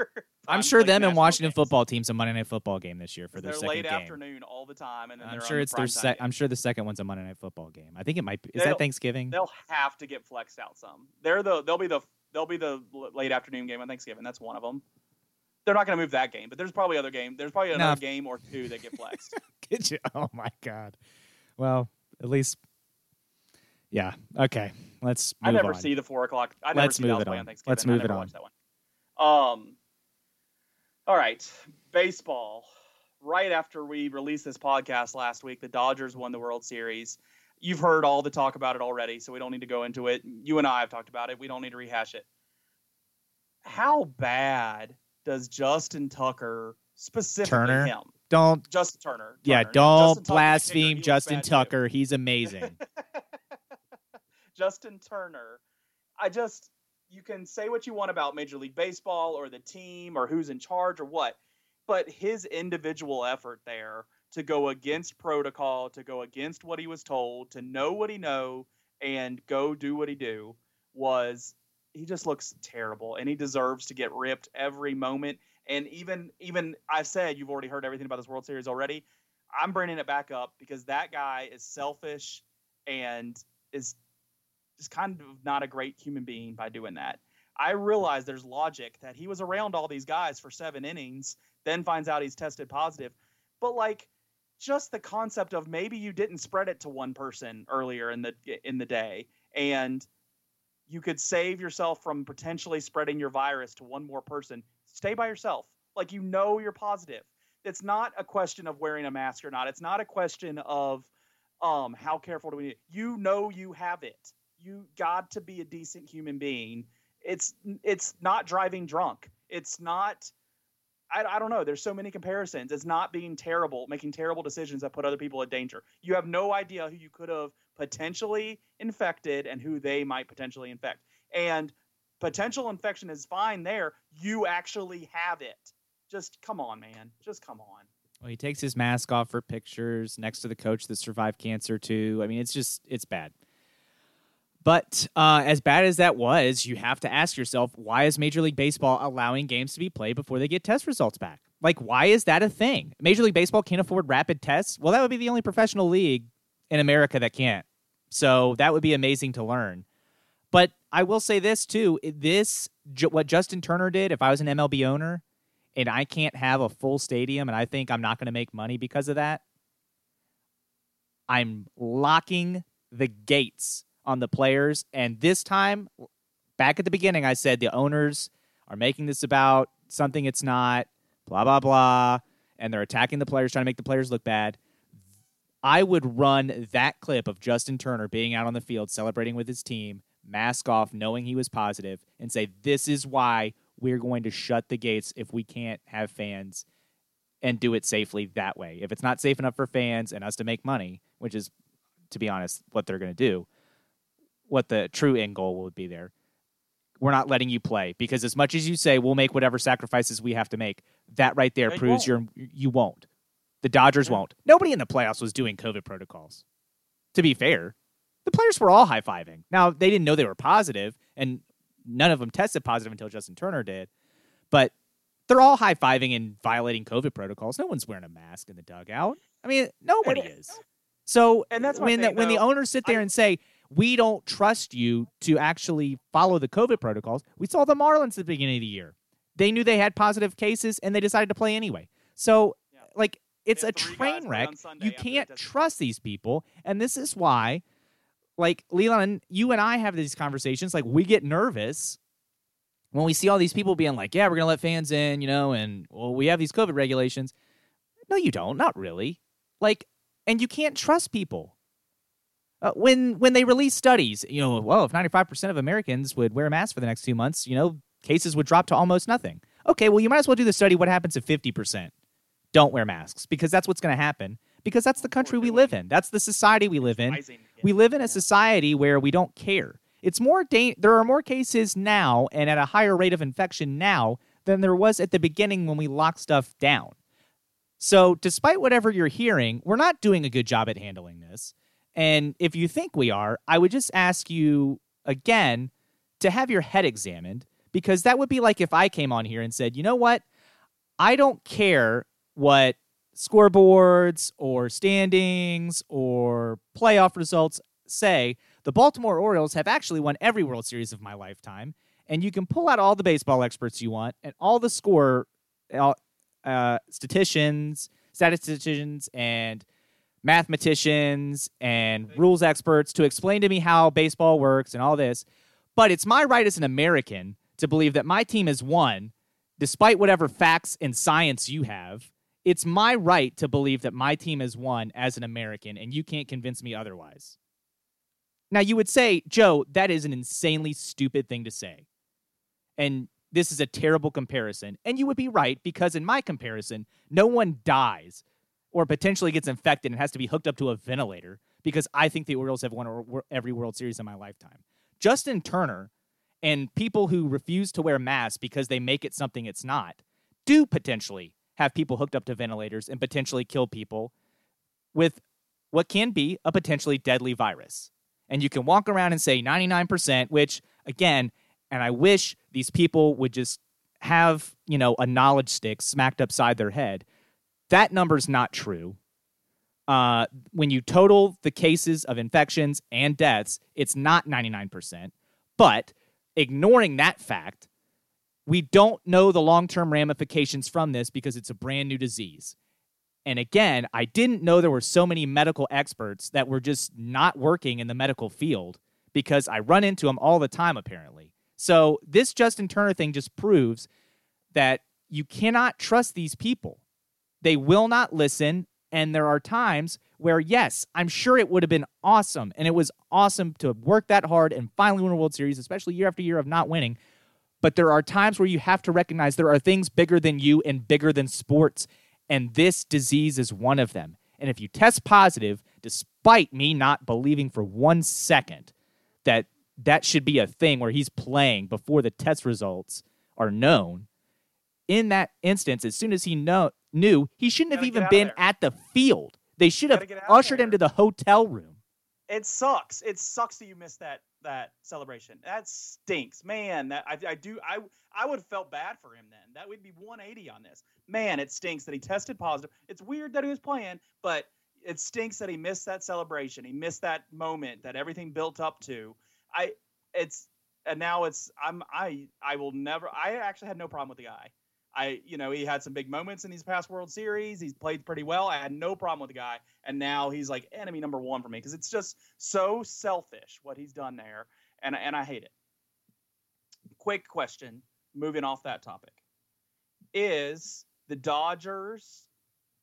I'm sure them and Washington games. Football team's a Monday Night Football game this year for their second game. They're late afternoon all the time, and then I'm sure it's the their. Se- I'm sure the second one's a Monday Night Football game. I think it might be. Is they'll, that Thanksgiving? They'll have to get flexed out some. They're the. They'll be the. They'll be the late afternoon game on Thanksgiving. That's one of them. They're not going to move that game, but there's probably other game. There's probably another no. game or two that get flexed. Get you? Oh my God. Well, at least. Yeah. Okay. Let's. Move I never on. see the four o'clock. I never Let's see move it on. on Thanksgiving. Let's move I never it on. That one. Um. All right, baseball. Right after we released this podcast last week, the Dodgers won the World Series. You've heard all the talk about it already, so we don't need to go into it. You and I have talked about it. We don't need to rehash it. How bad does Justin Tucker specifically Turner? him? Don't Justin Turner. Turner yeah, don't Justin blaspheme Tucker, Justin Tucker. Too. He's amazing. Justin Turner, I just, you can say what you want about Major League Baseball or the team or who's in charge or what, but his individual effort there to go against protocol, to go against what he was told, to know what he know, and go do what he do was, he just looks terrible, and he deserves to get ripped every moment. And even, even I said, you've already heard everything about this World Series already. I'm bringing it back up because that guy is selfish and is just kind of not a great human being by doing that. I realize there's logic that he was around all these guys for seven innings, then finds out he's tested positive. But like just the concept of maybe you didn't spread it to one person earlier in the, in the day, and you could save yourself from potentially spreading your virus to one more person. Stay by yourself. Like, you know, you're positive. it's not a question of wearing a mask or not. It's not a question of um, how careful do we need. You know you have it. You got to be a decent human being. It's it's not driving drunk. It's not I, I don't know. There's so many comparisons. It's not being terrible, making terrible decisions that put other people in danger. You have no idea who you could have potentially infected and who they might potentially infect. And potential infection is fine there. You actually have it. Just come on, man. Just come on. Well, he takes his mask off for pictures next to the coach that survived cancer too. I mean, it's just, it's bad. But uh, as bad as that was, you have to ask yourself, why is Major League Baseball allowing games to be played before they get test results back? Like, why is that a thing? Major League Baseball can't afford rapid tests? Well, that would be the only professional league in America that can't. So that would be amazing to learn. But I will say this, too. This, what Justin Turner did, if I was an M L B owner and I can't have a full stadium and I think I'm not going to make money because of that, I'm locking the gates on the players. And this time, back at the beginning, I said the owners are making this about something it's not, blah, blah, blah, and they're attacking the players, trying to make the players look bad. I would run that clip of Justin Turner being out on the field celebrating with his team, mask off, knowing he was positive, and say, this is why we're going to shut the gates if we can't have fans and do it safely that way. If it's not safe enough for fans and us to make money, which is, to be honest, what they're going to do, what the true end goal would be there. We're not letting you play because as much as you say, we'll make whatever sacrifices we have to make, that right there they proves won't. you're, you won't. The Dodgers yeah. won't. Nobody in the playoffs was doing COVID protocols. To be fair, the players were all high-fiving. Now, they didn't know they were positive, and none of them tested positive until Justin Turner did, but they're all high-fiving and violating COVID protocols. No one's wearing a mask in the dugout. I mean, nobody and, is. So and that's when, thing, the, when the owners sit there I, and say, we don't trust you to actually follow the COVID protocols. We saw the Marlins at the beginning of the year. They knew they had positive cases, and they decided to play anyway. So, yeah. like, it's a train wreck. You can't trust these people, and this is why, like, Leland, you and I have these conversations. Like, we get nervous when we see all these people being like, yeah, we're going to let fans in, you know, and, well, we have these COVID regulations. No, you don't. Not really. Like, and you can't trust people. Uh, when when they release studies, you know, well, if ninety-five percent of Americans would wear a mask for the next two months, you know, cases would drop to almost nothing. Okay, well, you might as well do the study. What happens if fifty percent don't wear masks? Because that's what's going to happen. Because that's the country we live in. That's the society we live in. We live in a society where we don't care. It's more da- there are more cases now and at a higher rate of infection now than there was at the beginning when we locked stuff down. So despite whatever you're hearing, we're not doing a good job at handling this. And if you think we are, I would just ask you, again, to have your head examined, because that would be like if I came on here and said, you know what, I don't care what scoreboards or standings or playoff results say. The Baltimore Orioles have actually won every World Series of my lifetime, and you can pull out all the baseball experts you want and all the score uh, statisticians, statisticians and mathematicians and rules experts to explain to me how baseball works and all this. But it's my right as an American to believe that my team has won, despite whatever facts and science you have. It's my right to believe that my team has won as an American, and you can't convince me otherwise. Now, you would say, Joe, that is an insanely stupid thing to say. And this is a terrible comparison. And you would be right, because in my comparison, no one dies or potentially gets infected and has to be hooked up to a ventilator, because I think the Orioles have won every World Series in my lifetime. Justin Turner and people who refuse to wear masks because they make it something it's not do potentially have people hooked up to ventilators and potentially kill people with what can be a potentially deadly virus. And you can walk around and say ninety-nine percent, which, again, and I wish these people would just have, you know, a knowledge stick smacked upside their head. That number's not true. Uh, when you total the cases of infections and deaths, it's not ninety-nine percent. But ignoring that fact, we don't know the long-term ramifications from this because it's a brand new disease. And again, I didn't know there were so many medical experts that were just not working in the medical field, because I run into them all the time, apparently. So this Justin Turner thing just proves that you cannot trust these people. They will not listen, and there are times where, yes, I'm sure it would have been awesome, and it was awesome to work that hard and finally win a World Series, especially year after year of not winning. But there are times where you have to recognize there are things bigger than you and bigger than sports, and this disease is one of them. And if you test positive, despite me not believing for one second that that should be a thing where he's playing before the test results are known, in that instance, as soon as he know, knew, he shouldn't have even been at the field. They should have ushered him to the hotel room. It sucks. It sucks that you missed that that celebration. That stinks, man. That I, I do. I I would have felt bad for him then. That would be one eighty on this. Man, it stinks that he tested positive. It's weird that he was playing, but it stinks that he missed that celebration. He missed that moment that everything built up to. I. It's and now it's. I'm. I. I will never. I actually had no problem with the guy. I, you know, he had some big moments in these past World Series. He's played pretty well. I had no problem with the guy. And now he's like enemy number one for me because it's just so selfish what he's done there. And, and I hate it. Quick question, moving off that topic. Is the Dodgers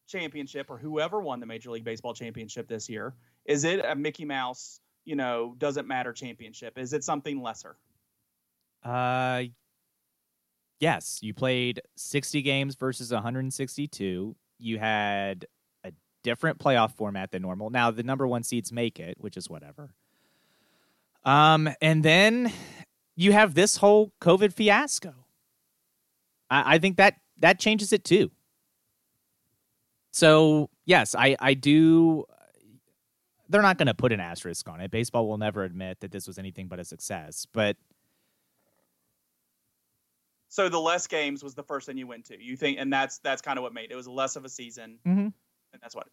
championship or whoever won the Major League Baseball championship this year, is it a Mickey Mouse, you know, doesn't matter championship? Is it something lesser? Uh. Yes, you played sixty games versus one hundred sixty-two. You had a different playoff format than normal. Now, the number one seeds make it, which is whatever. Um, and then you have this whole COVID fiasco. I, I think that that changes it too. So, yes, I, I do. They're not going to put an asterisk on it. Baseball will never admit that this was anything but a success, but so the less games was the first thing you went to. You think, and that's that's kind of what made it. It was less of a season, mm-hmm. and that's what.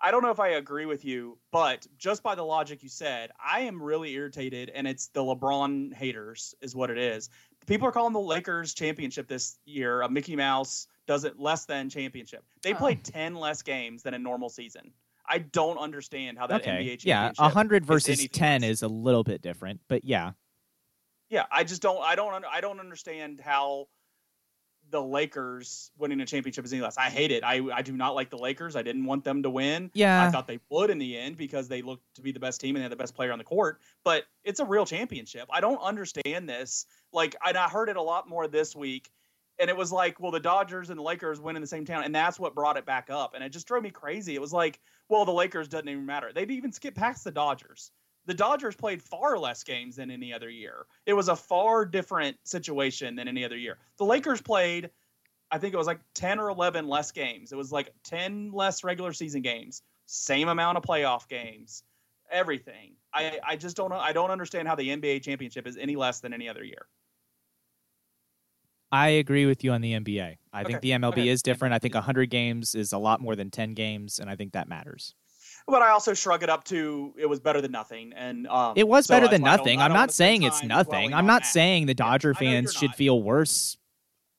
I don't know if I agree with you, but just by the logic you said, I am really irritated, and it's the LeBron haters is what it is. People are calling the Lakers championship this year a Mickey Mouse does it less than championship. They played oh. ten less games than a normal season. I don't understand how that okay. N B A championship. Yeah, one hundred versus ten else. Is a little bit different, but yeah. Yeah, I just don't. I don't. I don't understand how the Lakers winning a championship is any less. I hate it. I, I do not like the Lakers. I didn't want them to win. Yeah, I thought they would in the end because they looked to be the best team and they had the best player on the court. But it's a real championship. I don't understand this. Like, and I heard it a lot more this week, and it was like, well, the Dodgers and the Lakers win in the same town, and that's what brought it back up. And it just drove me crazy. It was like, well, the Lakers doesn't even matter. They'd even skip past the Dodgers. The Dodgers played far less games than any other year. It was a far different situation than any other year. The Lakers played, I think it was like ten or eleven less games. It was like ten less regular season games, same amount of playoff games, everything. I, I just don't I don't understand how the N B A championship is any less than any other year. I agree with you on the N B A. I okay. think the M L B okay. is different. I think one hundred games is a lot more than ten games, and I think that matters. But I also shrug it up to it was better than nothing. and um, It was so better than nothing. I'm not saying it's nothing. I'm not saying the Dodger fans should feel worse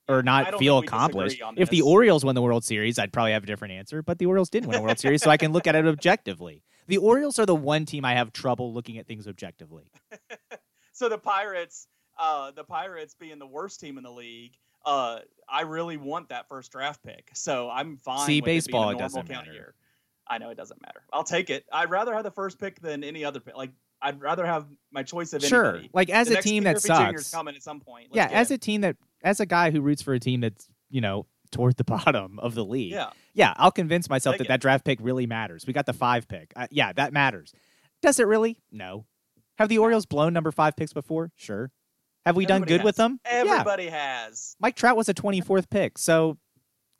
or not feel accomplished. If the Orioles won the World Series, I'd probably have a different answer. But the Orioles didn't win a World Series, so I can look at it objectively. The Orioles are the one team I have trouble looking at things objectively. So the Pirates, uh, the Pirates being the worst team in the league, uh, I really want that first draft pick. So I'm fine See, with baseball, it being a normal county year. I know it doesn't matter. I'll take it. I'd rather have the first pick than any other pick. Like, I'd rather have my choice of sure. anybody. Sure. Like, as the a team that sucks. Coming at some point. Yeah, as him. a team that, as a guy who roots for a team that's, you know, toward the bottom of the league. Yeah. Yeah, I'll convince myself that it. that draft pick really matters. We got the five pick. Uh, yeah, that matters. Does it really? No. Have the Orioles blown number five picks before? Sure. Have we Everybody done good has. with them? Everybody yeah. has. Mike Trout was a twenty-fourth pick, so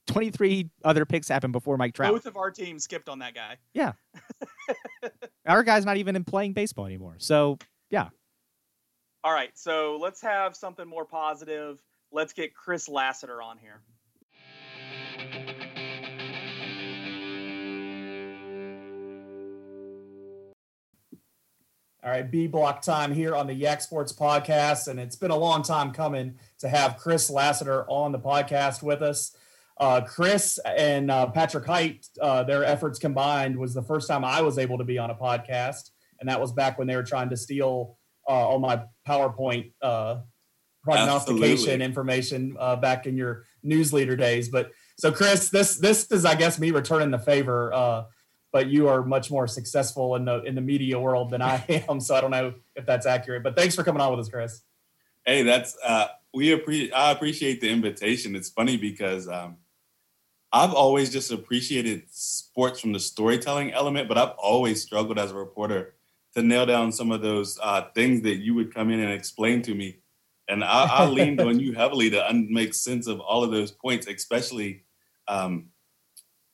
twenty-three other picks happened before Mike Trout. Both of our teams skipped on that guy. Yeah. Our guy's not even in playing baseball anymore. So, yeah. All right. So, let's have something more positive. Let's get Chris Lassiter on here. All right. B-Block time here on the Yak Sports Podcast. And it's been a long time coming to have Chris Lassiter on the podcast with us. Uh, Chris and uh, Patrick Height, uh, their efforts combined was the first time I was able to be on a podcast. And that was back when they were trying to steal uh, all my PowerPoint uh, prognostication Absolutely. information uh, back in your newsleader days. But So, Chris, this this is, I guess, me returning the favor, uh, but you are much more successful in the in the media world than I am, so I don't know if that's accurate. But thanks for coming on with us, Chris. Hey, that's uh, we appreciate. I appreciate the invitation. It's funny because um, I've always just appreciated sports from the storytelling element, but I've always struggled as a reporter to nail down some of those uh, things that you would come in and explain to me. And I, I leaned on you heavily to un- make sense of all of those points, especially, um,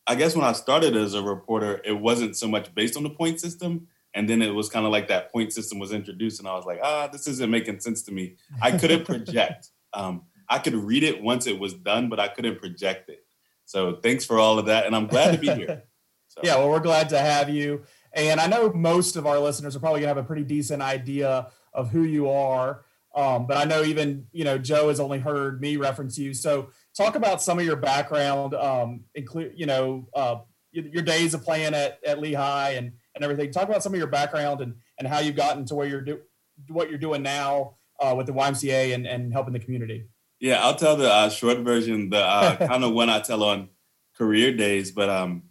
I guess when I started as a reporter, it wasn't so much based on the point system. And then it was kind of like that point system was introduced and I was like, ah, this isn't making sense to me. I couldn't project. um, I could read it once it was done, but I couldn't project it. So thanks for all of that. And I'm glad to be here. So. Yeah, well, we're glad to have you. And I know most of our listeners are probably gonna have a pretty decent idea of who you are. Um, but I know even, you know, Joe has only heard me reference you. So talk about some of your background, um, include, you know, uh, your, your days of playing at, at Lehigh and, and everything. Talk about some of your background and, and how you've gotten to where you're do what you're doing now uh, with the Y M C A and, and helping the community. Yeah, I'll tell the uh, short version, the uh, kind of one I tell on career days. But um,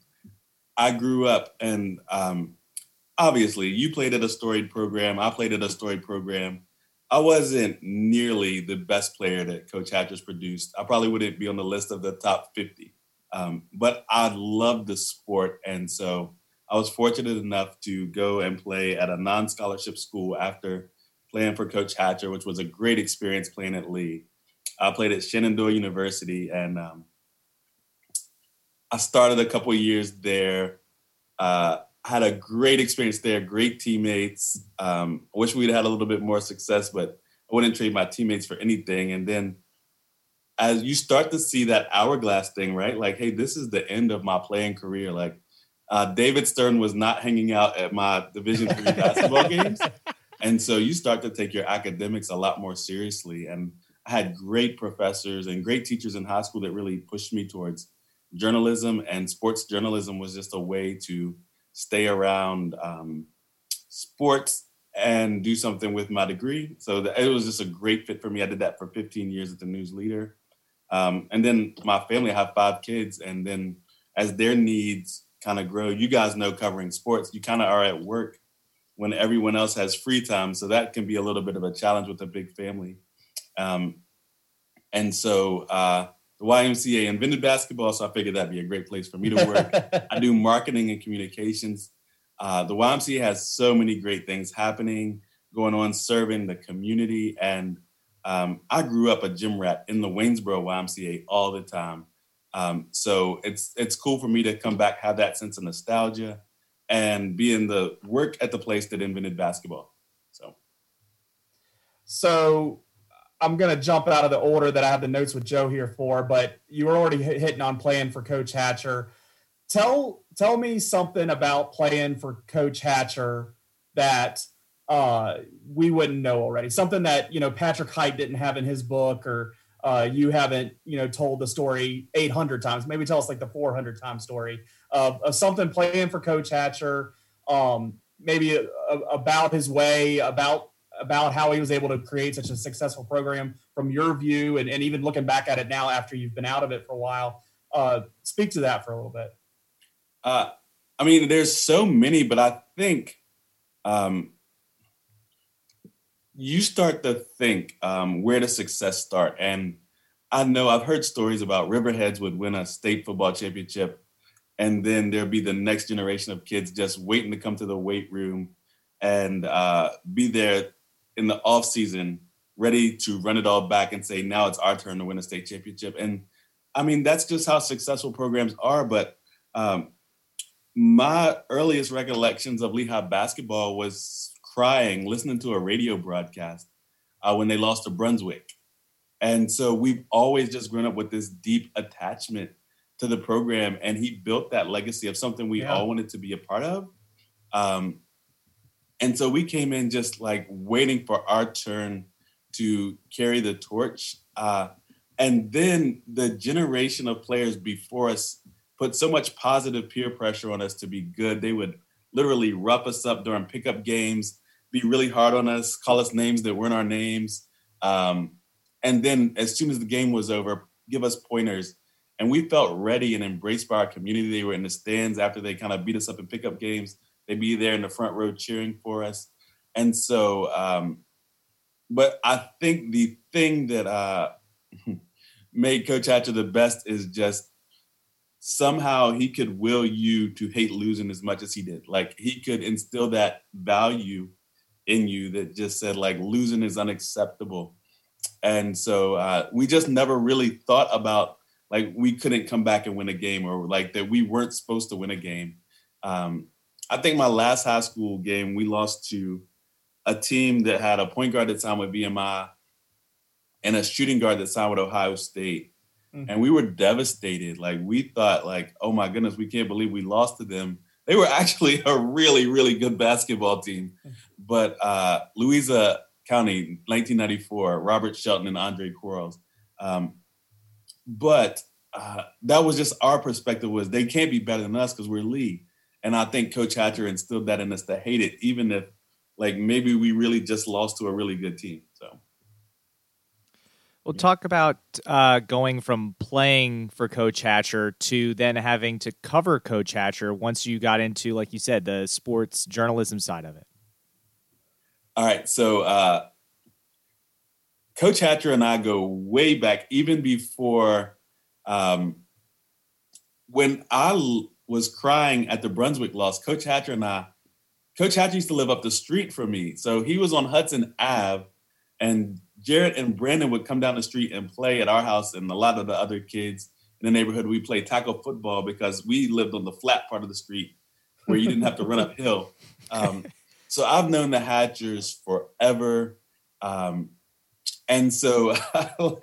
I grew up and um, obviously you played at a storied program. I played at a storied program. I wasn't nearly the best player that Coach Hatcher's produced. I probably wouldn't be on the list of the top fifty, um, but I loved the sport. And so I was fortunate enough to go and play at a non-scholarship school after playing for Coach Hatcher, which was a great experience playing at Lee. I played at Shenandoah University, and um, I started a couple of years there. Uh, I had a great experience there, great teammates. Um, I wish we'd had a little bit more success, but I wouldn't trade my teammates for anything. And then as you start to see that hourglass thing, right? Like, hey, this is the end of my playing career. Like, uh, David Stern was not hanging out at my Division three basketball games. And so you start to take your academics a lot more seriously. And I had great professors and great teachers in high school that really pushed me towards journalism, and sports journalism was just a way to stay around um, sports and do something with my degree. So that, it was just a great fit for me. I did that for fifteen years at the News Leader. Um, and then my family, I have five kids. And then as their needs kind of grow, you guys know covering sports, you kind of are at work when everyone else has free time. So that can be a little bit of a challenge with a big family. Um, and so uh, the Y M C A invented basketball, so I figured that'd be a great place for me to work. I do marketing and communications. Uh, the Y M C A has so many great things happening, going on, serving the community. And um, I grew up a gym rat in the Waynesboro Y M C A all the time. Um, so it's it's cool for me to come back, have that sense of nostalgia, and be in the work at the place that invented basketball. So. So. I'm going to jump out of the order that I have the notes with Joe here for, but you were already hitting on playing for Coach Hatcher. Tell tell me something about playing for Coach Hatcher that uh, we wouldn't know already. Something that, you know, Patrick Hite didn't have in his book, or uh, you haven't, you know, told the story eight hundred times. Maybe tell us like the four hundred time story of, of something playing for Coach Hatcher, um, maybe a, a, about his way, about about how he was able to create such a successful program from your view, and, and even looking back at it now after you've been out of it for a while. Uh, speak to that for a little bit. Uh, I mean, there's so many, but I think um, you start to think um, where does success start? And I know I've heard stories about Riverheads would win a state football championship, and then there'd be the next generation of kids just waiting to come to the weight room and uh, be there in the off season, ready to run it all back and say, now it's our turn to win a state championship. And I mean, that's just how successful programs are. But um, my earliest recollections of Lehigh basketball was crying, listening to a radio broadcast uh, when they lost to Brunswick. And so we've always just grown up with this deep attachment to the program. And he built that legacy of something we yeah. all wanted to be a part of. Um, And so we came in just like waiting for our turn to carry the torch. Uh, and then the generation of players before us put so much positive peer pressure on us to be good. They would literally rough us up during pickup games, be really hard on us, call us names that weren't our names. Um, and then as soon as the game was over, give us pointers. And we felt ready and embraced by our community. They were in the stands after they kind of beat us up in pickup games. They'd be there in the front row cheering for us. And so, um, but I think the thing that uh, made Coach Hatcher the best is just somehow he could will you to hate losing as much as he did. Like, he could instill that value in you that just said, like, losing is unacceptable. And so uh, we just never really thought about, like, we couldn't come back and win a game, or like that we weren't supposed to win a game. Um, I think my last high school game, we lost to a team that had a point guard that signed with V M I and a shooting guard that signed with Ohio State. Mm-hmm. And we were devastated. Like, we thought, like, oh my goodness, we can't believe we lost to them. They were actually a really, really good basketball team. Mm-hmm. But uh, Louisa County, nineteen ninety-four, Robert Shelton and Andre Quarles. Um, But uh, that was just our perspective, was they can't be better than us because we're league. And I think Coach Hatcher instilled that in us to hate it, even if, like, maybe we really just lost to a really good team. So, Well, yeah. Talk about uh, going from playing for Coach Hatcher to then having to cover Coach Hatcher once you got into, like you said, the sports journalism side of it. All right, so uh, – Coach Hatcher and I go way back, even before um, when I l- was crying at the Brunswick loss. Coach Hatcher and I, Coach Hatcher used to live up the street from me. So he was on Hudson Avenue, and Jared and Brandon would come down the street and play at our house, and a lot of the other kids in the neighborhood. We played tackle football because we lived on the flat part of the street where you didn't have to run uphill. Um, so I've known the Hatchers forever. Um, And so,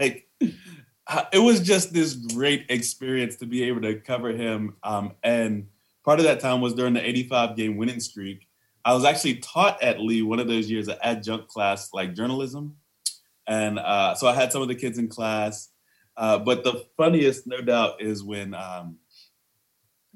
like, it was just this great experience to be able to cover him. Um, and part of that time was during the eighty-five game winning streak. I was actually taught at Lee one of those years, an adjunct class, like journalism. And uh, so I had some of the kids in class. Uh, but the funniest, no doubt, is when um,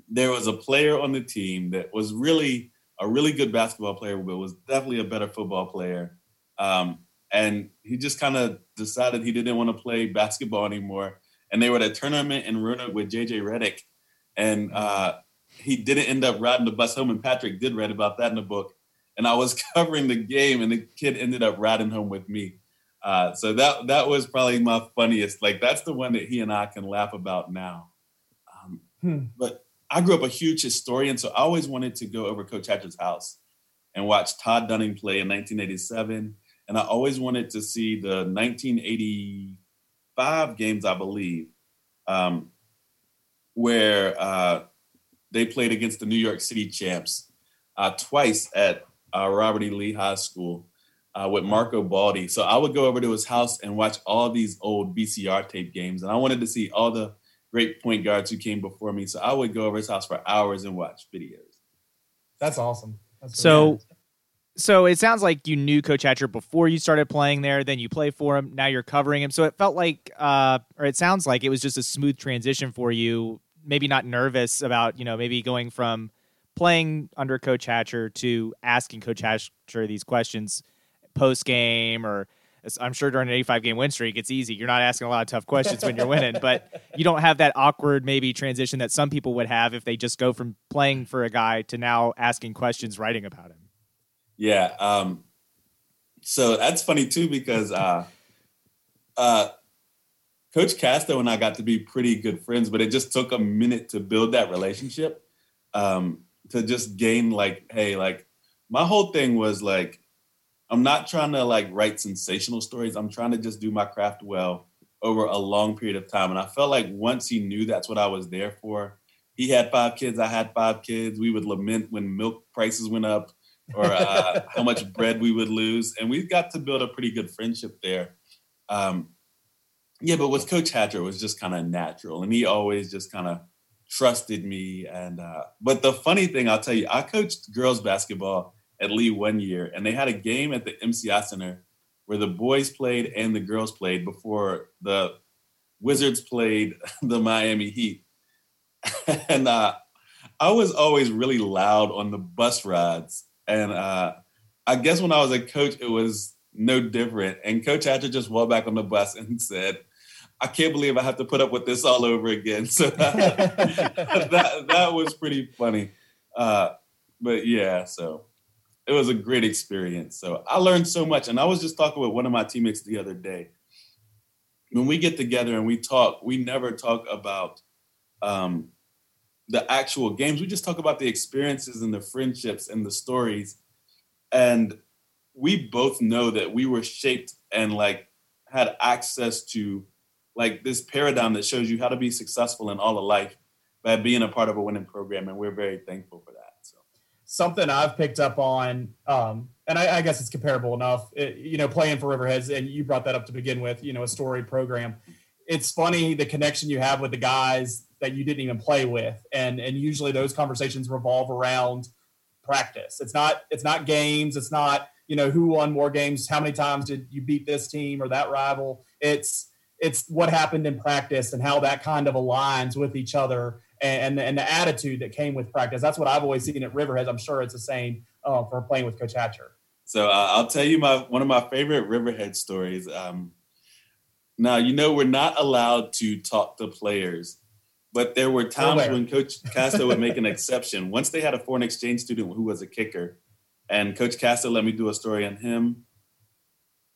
there was a player on the team that was really a really good basketball player, but was definitely a better football player. Um And he just kind of decided he didn't want to play basketball anymore. And they were at a tournament in Roanoke with J J Redick. And uh, he didn't end up riding the bus home. And Patrick did write about that in the book. And I was covering the game, and the kid ended up riding home with me. Uh, so that that was probably my funniest. Like, that's the one that he and I can laugh about now. Um, hmm. But I grew up a huge historian, so I always wanted to go over Coach Hatcher's house and watch Todd Dunning play in nineteen eighty-seven. And I always wanted to see the nineteen eighty-five games, I believe, um, where uh, they played against the New York City champs uh, twice at uh, Robert E. Lee High School uh, with Marco Baldi. So I would go over to his house and watch all these old V C R tape games. And I wanted to see all the great point guards who came before me. So I would go over his house for hours and watch videos. That's awesome. That's so. So it sounds like you knew Coach Hatcher before you started playing there, then you play for him, now you're covering him. So it felt like, uh, or it sounds like it was just a smooth transition for you, maybe not nervous about, you know, maybe going from playing under Coach Hatcher to asking Coach Hatcher these questions post-game, or I'm sure during an eighty-five game win streak, it's easy. You're not asking a lot of tough questions when you're winning, but you don't have that awkward maybe transition that some people would have if they just go from playing for a guy to now asking questions, writing about him. Yeah. Um, so that's funny, too, because uh, uh, Coach Casto and I got to be pretty good friends, but it just took a minute to build that relationship, um, to just gain, like, hey, like, my whole thing was, like, I'm not trying to, like, write sensational stories. I'm trying to just do my craft well over a long period of time. And I felt like once he knew that's what I was there for, he had five kids, I had five kids. We would lament when milk prices went up, or uh, how much bread we would lose. And we've got to build a pretty good friendship there. Um, yeah, but with Coach Hatcher, it was just kind of natural. And he always just kind of trusted me. And uh, but the funny thing, I'll tell you, I coached girls basketball at Lee one year, and they had a game at the M C I Center where the boys played and the girls played before the Wizards played the Miami Heat. and uh, I was always really loud on the bus rides. And uh, I guess when I was a coach, it was no different. And Coach Hatcher just walked back on the bus and said, I can't believe I have to put up with this all over again. So that that was pretty funny. Uh, but yeah, so it was a great experience. So I learned so much. And I was just talking with one of my teammates the other day. When we get together and we talk, we never talk about um, the actual games. We just talk about the experiences and the friendships and the stories. And we both know that we were shaped and like had access to like this paradigm that shows you how to be successful in all of life by being a part of a winning program. And we're very thankful for that. So something I've picked up on, um, and I, I guess it's comparable enough, it, you know, playing for Riverheads, and you brought that up to begin with, you know, a storied program. It's funny the connection you have with the guys that you didn't even play with. And, and usually those conversations revolve around practice. It's not, it's not games. It's not, you know, who won more games. How many times did you beat this team or that rival? It's, It's what happened in practice and how that kind of aligns with each other, and, and the attitude that came with practice. That's what I've always seen at Riverheads. I'm sure it's the same uh, for playing with Coach Hatcher. So uh, I'll tell you my one of my favorite Riverhead stories. Um, now, you know, we're not allowed to talk to players, but there were times Nowhere. when Coach Castro would make an exception. Once they had a foreign exchange student who was a kicker, and Coach Castro let me do a story on him.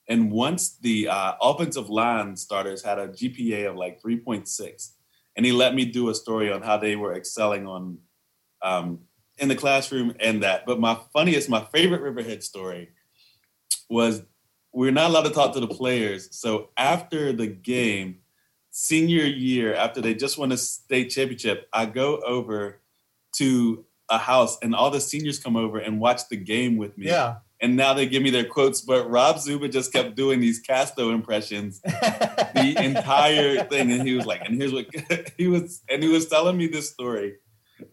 And once the uh, offensive line starters had a G P A of like three point six, and he let me do a story on how they were excelling on um, in the classroom and that. But my funniest, my favorite Riverhead story was we're not allowed to talk to the players. So after the game, senior year, after they just won a state championship, I go over to a house and all the seniors come over and watch the game with me. Yeah. And now they give me their quotes, but Rob Zuba just kept doing these Casto impressions the entire thing. And he was like, and here's what he was, and he was telling me this story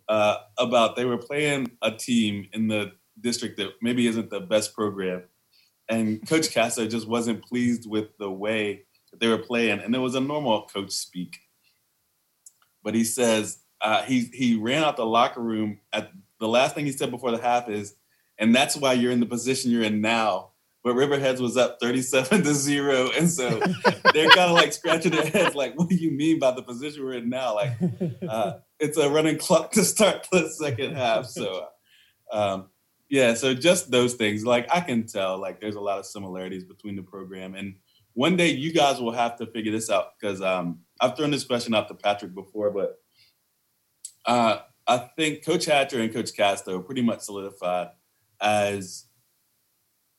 uh, about they were playing a team in the district that maybe isn't the best program. And Coach Casto just wasn't pleased with the way that they were playing. And it was a normal coach speak. But he says, uh, he, he ran out the locker room at the last thing he said before the half is, and that's why you're in the position you're in now. But Riverheads was up thirty-seven to zero. And so they're kind of like scratching their heads. Like, what do you mean by the position we're in now? Like, uh, it's a running clock to start the second half. So, um, yeah, so just those things. Like, I can tell, like, there's a lot of similarities between the program. And one day you guys will have to figure this out, because um, I've thrown this question out to Patrick before, but uh, I think Coach Hatcher and Coach Castro pretty much solidified as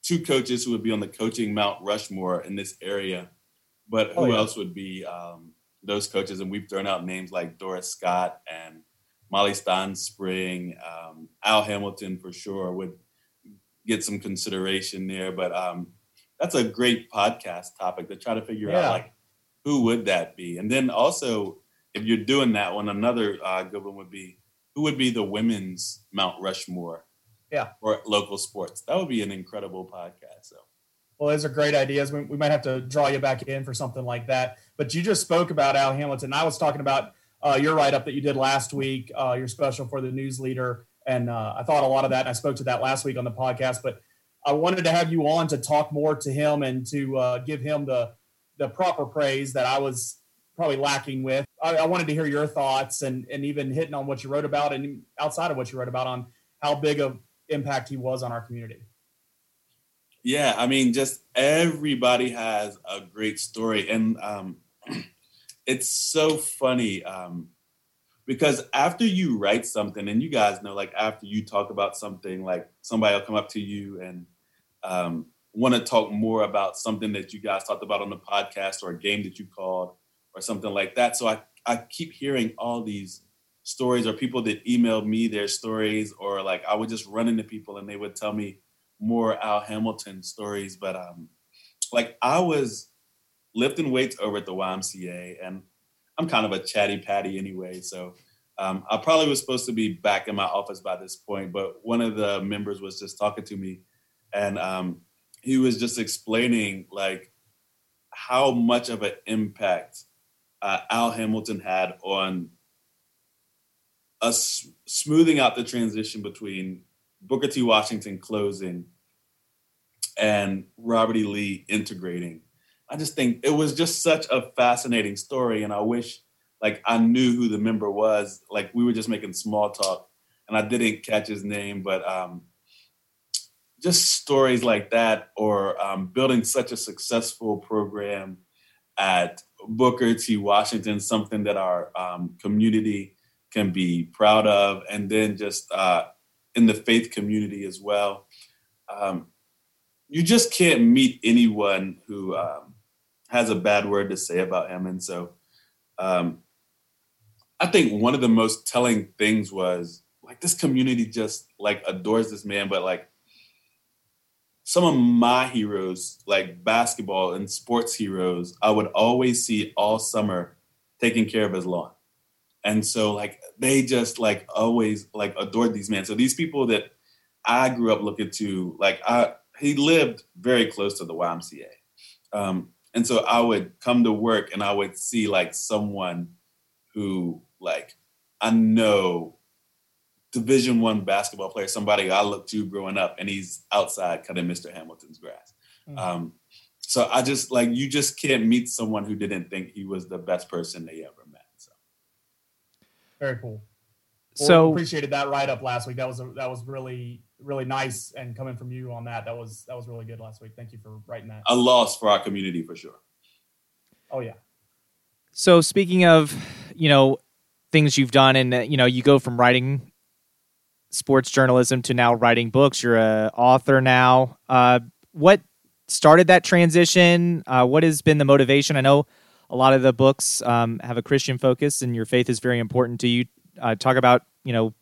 two coaches who would be on the coaching Mount Rushmore in this area. But who oh, yeah. else would be um, those coaches? And we've thrown out names like Doris Scott and Molly Steinspring. Um, Al Hamilton for sure would get some consideration there. But um, that's a great podcast topic to try to figure yeah. out, like, who would that be? And then also, if you're doing that one, another uh, good one would be, who would be the women's Mount Rushmore? Yeah. Or local sports. That would be an incredible podcast. So, well, those are great ideas. We, we might have to draw you back in for something like that. But you just spoke about Al Hamilton. I was talking about uh, your write-up that you did last week, uh, your special for the Newsleader. And uh, I thought a lot of that. And I spoke to that last week on the podcast. But I wanted to have you on to talk more to him and to uh, give him the, the proper praise that I was probably lacking with. I, I wanted to hear your thoughts and, and even hitting on what you wrote about and outside of what you wrote about on how big of impact he was on our community. Yeah, I mean, just everybody has a great story. And um, it's so funny um, because after you write something, and you guys know, like, after you talk about something, like, somebody will come up to you and um, want to talk more about something that you guys talked about on the podcast or a game that you called or something like that. So I, I keep hearing all these stories or people that emailed me their stories, or like I would just run into people and they would tell me more Al Hamilton stories. But um, like I was lifting weights over at the Y M C A, and I'm kind of a chatty patty anyway. So um, I probably was supposed to be back in my office by this point, but one of the members was just talking to me, and um, he was just explaining like how much of an impact uh, Al Hamilton had on us smoothing out the transition between Booker T. Washington closing and Robert E. Lee integrating. I just think it was just such a fascinating story. And I wish, like, I knew who the member was. Like, we were just making small talk and I didn't catch his name, but um, just stories like that, or um, building such a successful program at Booker T. Washington, something that our um, community can be proud of. And then just uh, in the faith community as well. Um, you just can't meet anyone who um, has a bad word to say about him. And so um, I think one of the most telling things was, like, this community just, like, adores this man, but, like, some of my heroes, like basketball and sports heroes, I would always see all summer taking care of his lawn. And so, like, they just, like, always, like, adored these men. So these people that I grew up looking to, like, I, he lived very close to the Y M C A. Um, and so I would come to work and I would see, like, someone who, like, I know Division One basketball player, somebody I looked to growing up, and he's outside cutting Mister Hamilton's grass. Mm-hmm. Um, so I just, like, you just can't meet someone who didn't think he was the best person they ever met. So very cool. Well, so appreciated that write up last week. That was a, that was really really nice, and coming from you on that, that was that was really good last week. Thank you for writing that. A loss for our community for sure. Oh yeah. So speaking of, you know, things you've done, and, you know, you go from writing sports journalism to now writing books. You're an author now. Uh, what started that transition? Uh, what has been the motivation? I know a lot of the books um, have a Christian focus, and your faith is very important to you. Uh, talk about, you know,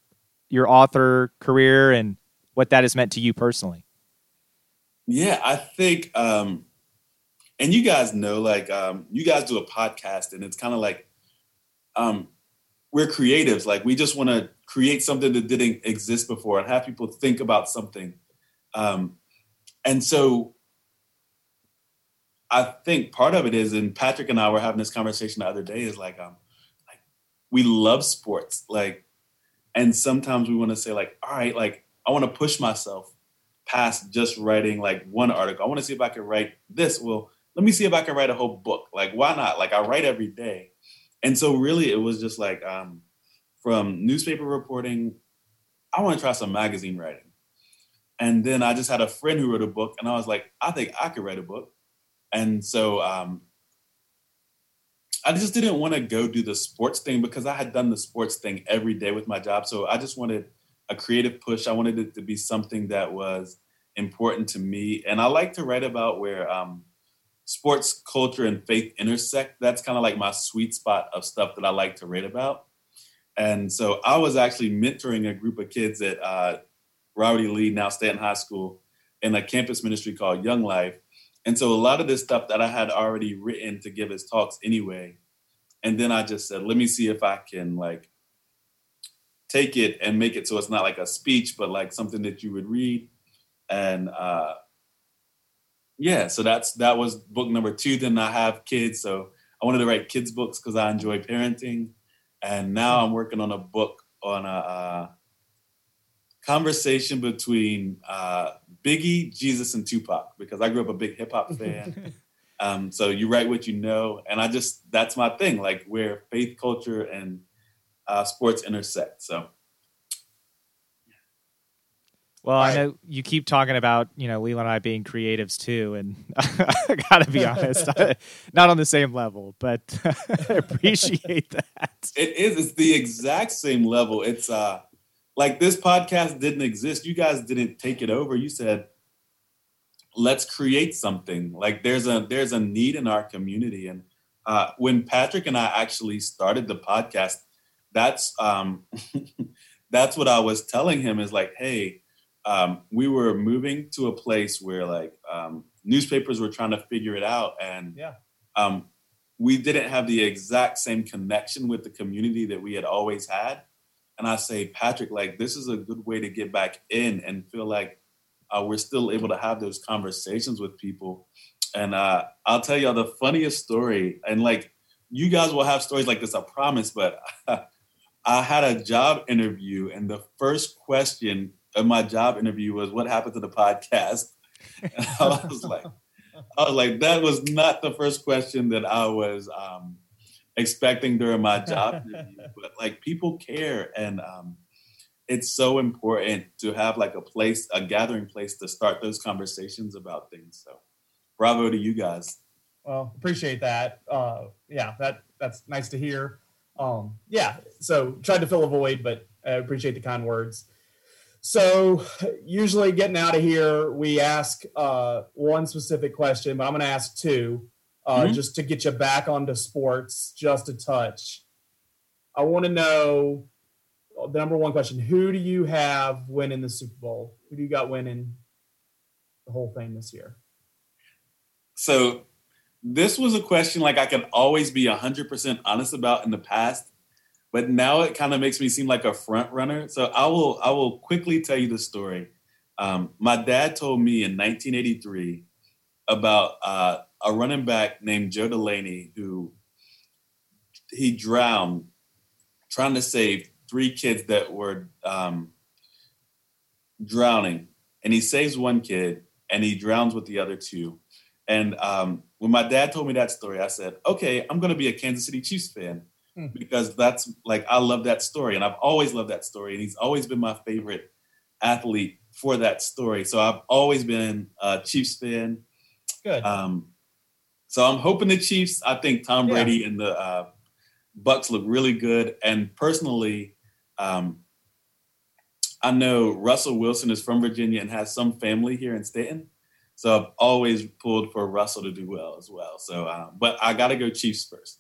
your author career and what that has meant to you personally. Yeah, I think, um, and you guys know, like, um, you guys do a podcast, and it's kind of like, um, we're creatives. Like, we just want to create something that didn't exist before and have people think about something. Um, and so I think part of it is, and Patrick and I were having this conversation the other day, is like, um, like, we love sports. Like, and sometimes we want to say, like, all right, like, I want to push myself past just writing, like, one article. I want to see if I can write this. Well, let me see if I can write a whole book. Like, why not? Like, I write every day. And so really it was just like, um, from newspaper reporting, I want to try some magazine writing. And then I just had a friend who wrote a book, and I was like, I think I could write a book. And so um, I just didn't want to go do the sports thing, because I had done the sports thing every day with my job. So I just wanted a creative push. I wanted it to be something that was important to me. And I like to write about where um, sports, culture, and faith intersect. That's kind of like my sweet spot of stuff that I like to write about. And so I was actually mentoring a group of kids at uh, Robert E. Lee, now Stanton High School, in a campus ministry called Young Life. And so a lot of this stuff that I had already written to give as talks anyway. And then I just said, let me see if I can, like, take it and make it so it's not like a speech, but like something that you would read. And uh, yeah, so that's that was book number two. Then I have kids. So I wanted to write kids books because I enjoy parenting. And now I'm working on a book on a uh, conversation between uh, Biggie, Jesus, and Tupac, because I grew up a big hip hop fan. um, so you write what you know. And I just, that's my thing, like, where faith, culture, and uh, sports intersect. So. Yeah. Well, right. I know you keep talking about, you know, Leland and I being creatives too. And I gotta be honest, I, not on the same level, but I appreciate that. It is. It's the exact same level. It's uh, like, this podcast didn't exist. You guys didn't take it over. You said, let's create something. Like, there's a there's a need in our community. And uh, when Patrick and I actually started the podcast, that's um, that's what I was telling him, is like, hey, um, we were moving to a place where, like, um, newspapers were trying to figure it out. And yeah. Um, we didn't have the exact same connection with the community that we had always had. And I say, Patrick, like, this is a good way to get back in and feel like uh, we're still able to have those conversations with people. And uh, I'll tell y'all the funniest story. And, like, you guys will have stories like this, I promise. But I had a job interview, and the first question of my job interview was, what happened to the podcast? And I was like, I was like, that was not the first question that I was um, expecting during my job interview. But like, people care, and um, it's so important to have like a place, a gathering place to start those conversations about things. So, bravo to you guys. Well, appreciate that. Uh, yeah, that that's nice to hear. Um, yeah, so tried to fill a void, but I appreciate the kind words. So usually getting out of here, we ask uh, one specific question, but I'm going to ask two uh, mm-hmm. just to get you back onto sports just a touch. I want to know the number one question. Who do you have winning the Super Bowl? Who do you got winning the whole thing this year? So this was a question like I can always be one hundred percent honest about in the past. But now it kind of makes me seem like a front runner. So I will I will quickly tell you the story. Um, my dad told me in nineteen eighty-three about uh, a running back named Joe Delaney, who he drowned trying to save three kids that were um, drowning. And he saves one kid and he drowns with the other two. And um, when my dad told me that story, I said, okay, I'm going to be a Kansas City Chiefs fan. Because that's like, I love that story, and I've always loved that story. And he's always been my favorite athlete for that story. So I've always been a Chiefs fan. Good. Um, so I'm hoping the Chiefs. I think Tom Brady yeah. and the uh, Bucks look really good. And personally, um, I know Russell Wilson is from Virginia and has some family here in Stanton. So I've always pulled for Russell to do well as well. So, um, but I got to go Chiefs first.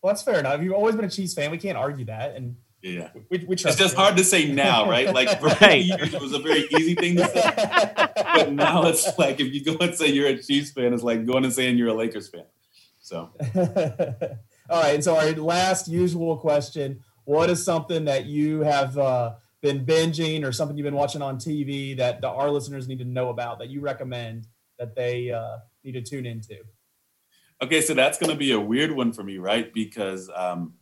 Well, that's fair enough. You've always been a Chiefs fan. We can't argue that. And yeah, we, we trust it's just you. Hard to say now, right? Like for many years, it was a very easy thing to say. But now it's like if you go and say you're a Chiefs fan, it's like going and saying you're a Lakers fan. So, all right. And so our last usual question: what is something that you have uh, been binging or something you've been watching on T V that the, our listeners need to know about that you recommend that they uh, need to tune into? Okay, so that's going to be a weird one for me, right? Because um,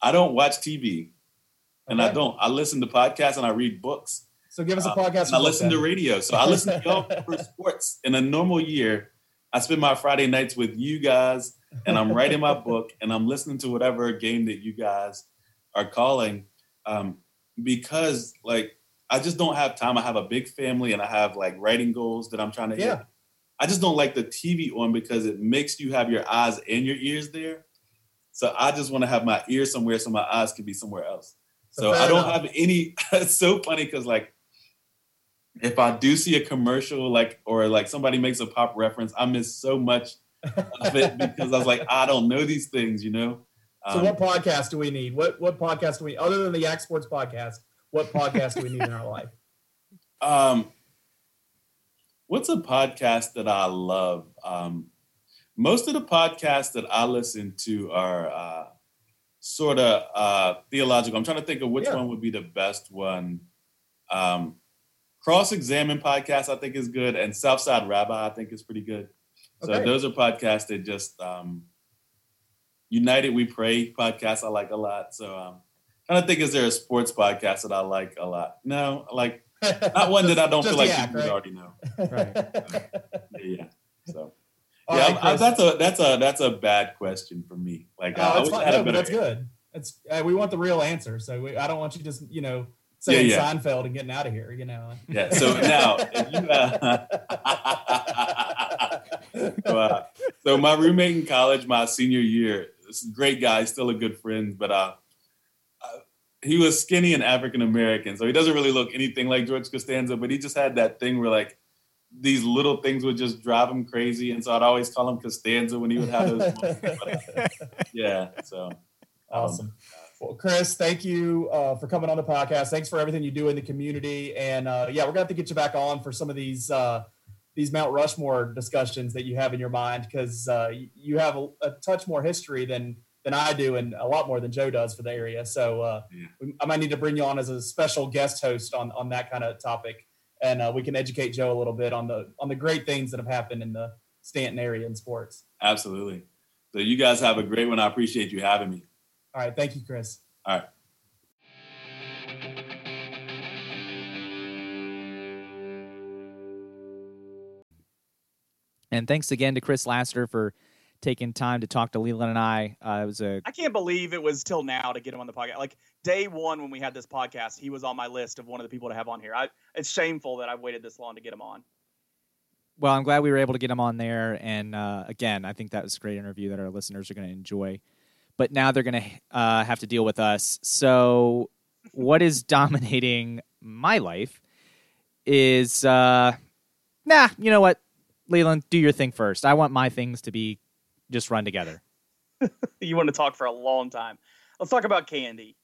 I don't watch T V, and okay. I don't. I listen to podcasts, and I read books. So give us a podcast. Um, and I listen then. to radio. So I listen to y'all for sports. In a normal year, I spend my Friday nights with you guys, and I'm writing my book, and I'm listening to whatever game that you guys are calling. Um, because, like, I just don't have time. I have a big family, and I have, like, writing goals that I'm trying to yeah. hit. I just don't like the T V on because it makes you have your eyes and your ears there. So I just want to have my ears somewhere so my eyes can be somewhere else. So, so I don't enough. have any, it's so funny because like if I do see a commercial like, or like somebody makes a pop reference, I miss so much of it because I was like, I don't know these things, you know? Um, so what podcast do we need? What what podcast do we, other than the Yak Sports podcast, what podcast do we need in our life? Um. What's a podcast that I love? Um, most of the podcasts that I listen to are uh, sort of uh, theological. I'm trying to think of which yeah. one would be the best one. Um, Cross-Examine podcast, I think, is good. And Southside Rabbi, I think, is pretty good. Okay. So those are podcasts that just um, United We Pray podcast I like a lot. So I'm um, trying to think, is there a sports podcast that I like a lot? No, like... Not one just, that I don't feel like act, people right? already know. Right. So, yeah. So, yeah, right, I, I, that's a that's a that's a bad question for me. Like, oh, I wish I had no, a better. That's answer. Good. It's uh, we want the real answer, so we, I don't want you just you know saying yeah, yeah. Seinfeld and getting out of here. You know. Yeah. So now, if you, uh, so, uh, so my roommate in college, my senior year, this great guy, still a good friend, but uh. He was skinny and African-American, so he doesn't really look anything like George Costanza, but he just had that thing where, like, these little things would just drive him crazy, and so I'd always call him Costanza when he would have those moments. But, yeah, so. Awesome. Um, well, Chris, thank you uh, for coming on the podcast. Thanks for everything you do in the community, and, uh, yeah, we're going to have to get you back on for some of these uh, these Mount Rushmore discussions that you have in your mind, because uh, you have a, a touch more history than – than I do and a lot more than Joe does for the area. So uh, yeah. we, I might need to bring you on as a special guest host on, on that kind of topic. And uh, we can educate Joe a little bit on the, on the great things that have happened in the Stanton area in sports. Absolutely. So you guys have a great one. I appreciate you having me. All right. Thank you, Chris. All right. And thanks again to Chris Laster for taking time to talk to Leland and I. Uh, it was a. I can't believe it was till now to get him on the podcast. Like day one when we had this podcast, he was on my list of one of the people to have on here. I, it's shameful that I've waited this long to get him on. Well, I'm glad we were able to get him on there. And uh, again, I think that was a great interview that our listeners are going to enjoy. But now they're going to uh, have to deal with us. So what is dominating my life is, uh, nah, you know what, Leland, do your thing first. I want my things to be just run together. You want to talk for a long time. Let's talk about candy.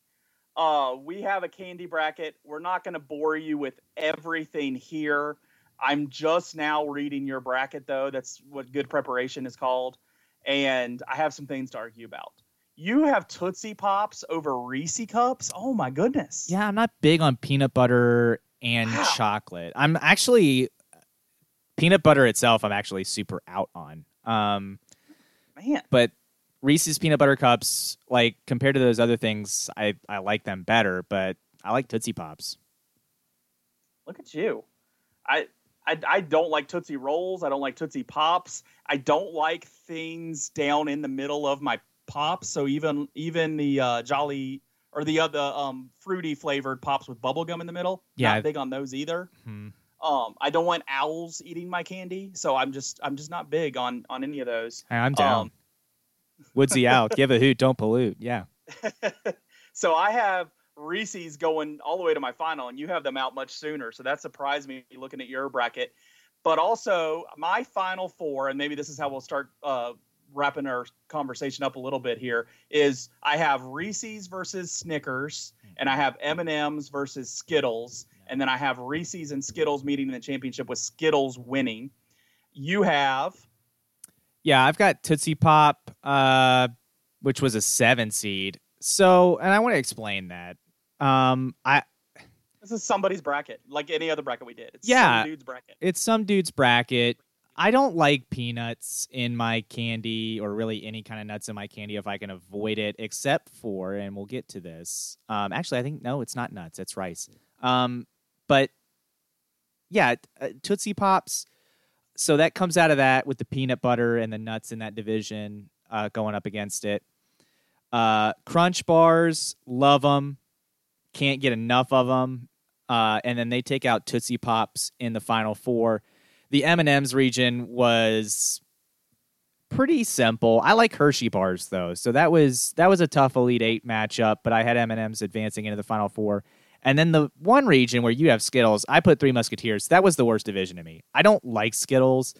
Uh, we have a candy bracket. We're not going to bore you with everything here. I'm just now reading your bracket, though. That's what good preparation is called. And I have some things to argue about. You have Tootsie Pops over Reese Cups? Oh, my goodness. Yeah, I'm not big on peanut butter and wow. chocolate. I'm actually, peanut butter itself, I'm actually super out on. Um, Man. But Reese's peanut butter cups, like, compared to those other things, I, I like them better, but I like Tootsie Pops. Look at you. I... I, I don't like Tootsie Rolls. I don't like Tootsie Pops. I don't like things down in the middle of my pops. So even even the uh, Jolly or the other um, fruity flavored pops with bubble gum in the middle. Yeah, not big on those either. Hmm. Um, I don't want owls eating my candy, so I'm just I'm just not big on on any of those. I'm down. Um, Woodsy out. Give a hoot. Don't pollute. Yeah. So I have Reese's going all the way to my final, and you have them out much sooner. So that surprised me looking at your bracket. But also my final four, and maybe this is how we'll start uh, wrapping our conversation up a little bit here, is I have Reese's versus Snickers, and I have M and M's versus Skittles, and then I have Reese's and Skittles meeting in the championship with Skittles winning. You have? Yeah, I've got Tootsie Pop, uh, which was a seven seed. So, and I want to explain that. Um, I this is somebody's bracket, like any other bracket we did. It's yeah, some dude's bracket. It's some dude's bracket. I don't like peanuts in my candy, or really any kind of nuts in my candy if I can avoid it, except for, and we'll get to this. Um, actually, I think no, it's not nuts; it's rice. Um, but yeah, uh, Tootsie Pops. So that comes out of that with the peanut butter and the nuts in that division uh, going up against it. Uh, Crunch Bars, love them. Can't get enough of them. Uh, and then they take out Tootsie Pops in the final four. The M and M's region was pretty simple. I like Hershey bars though. So that was, that was a tough Elite Eight matchup, but I had M and M's advancing into the final four. And then the one region where you have Skittles, I put Three Musketeers. That was the worst division to me. I don't like Skittles.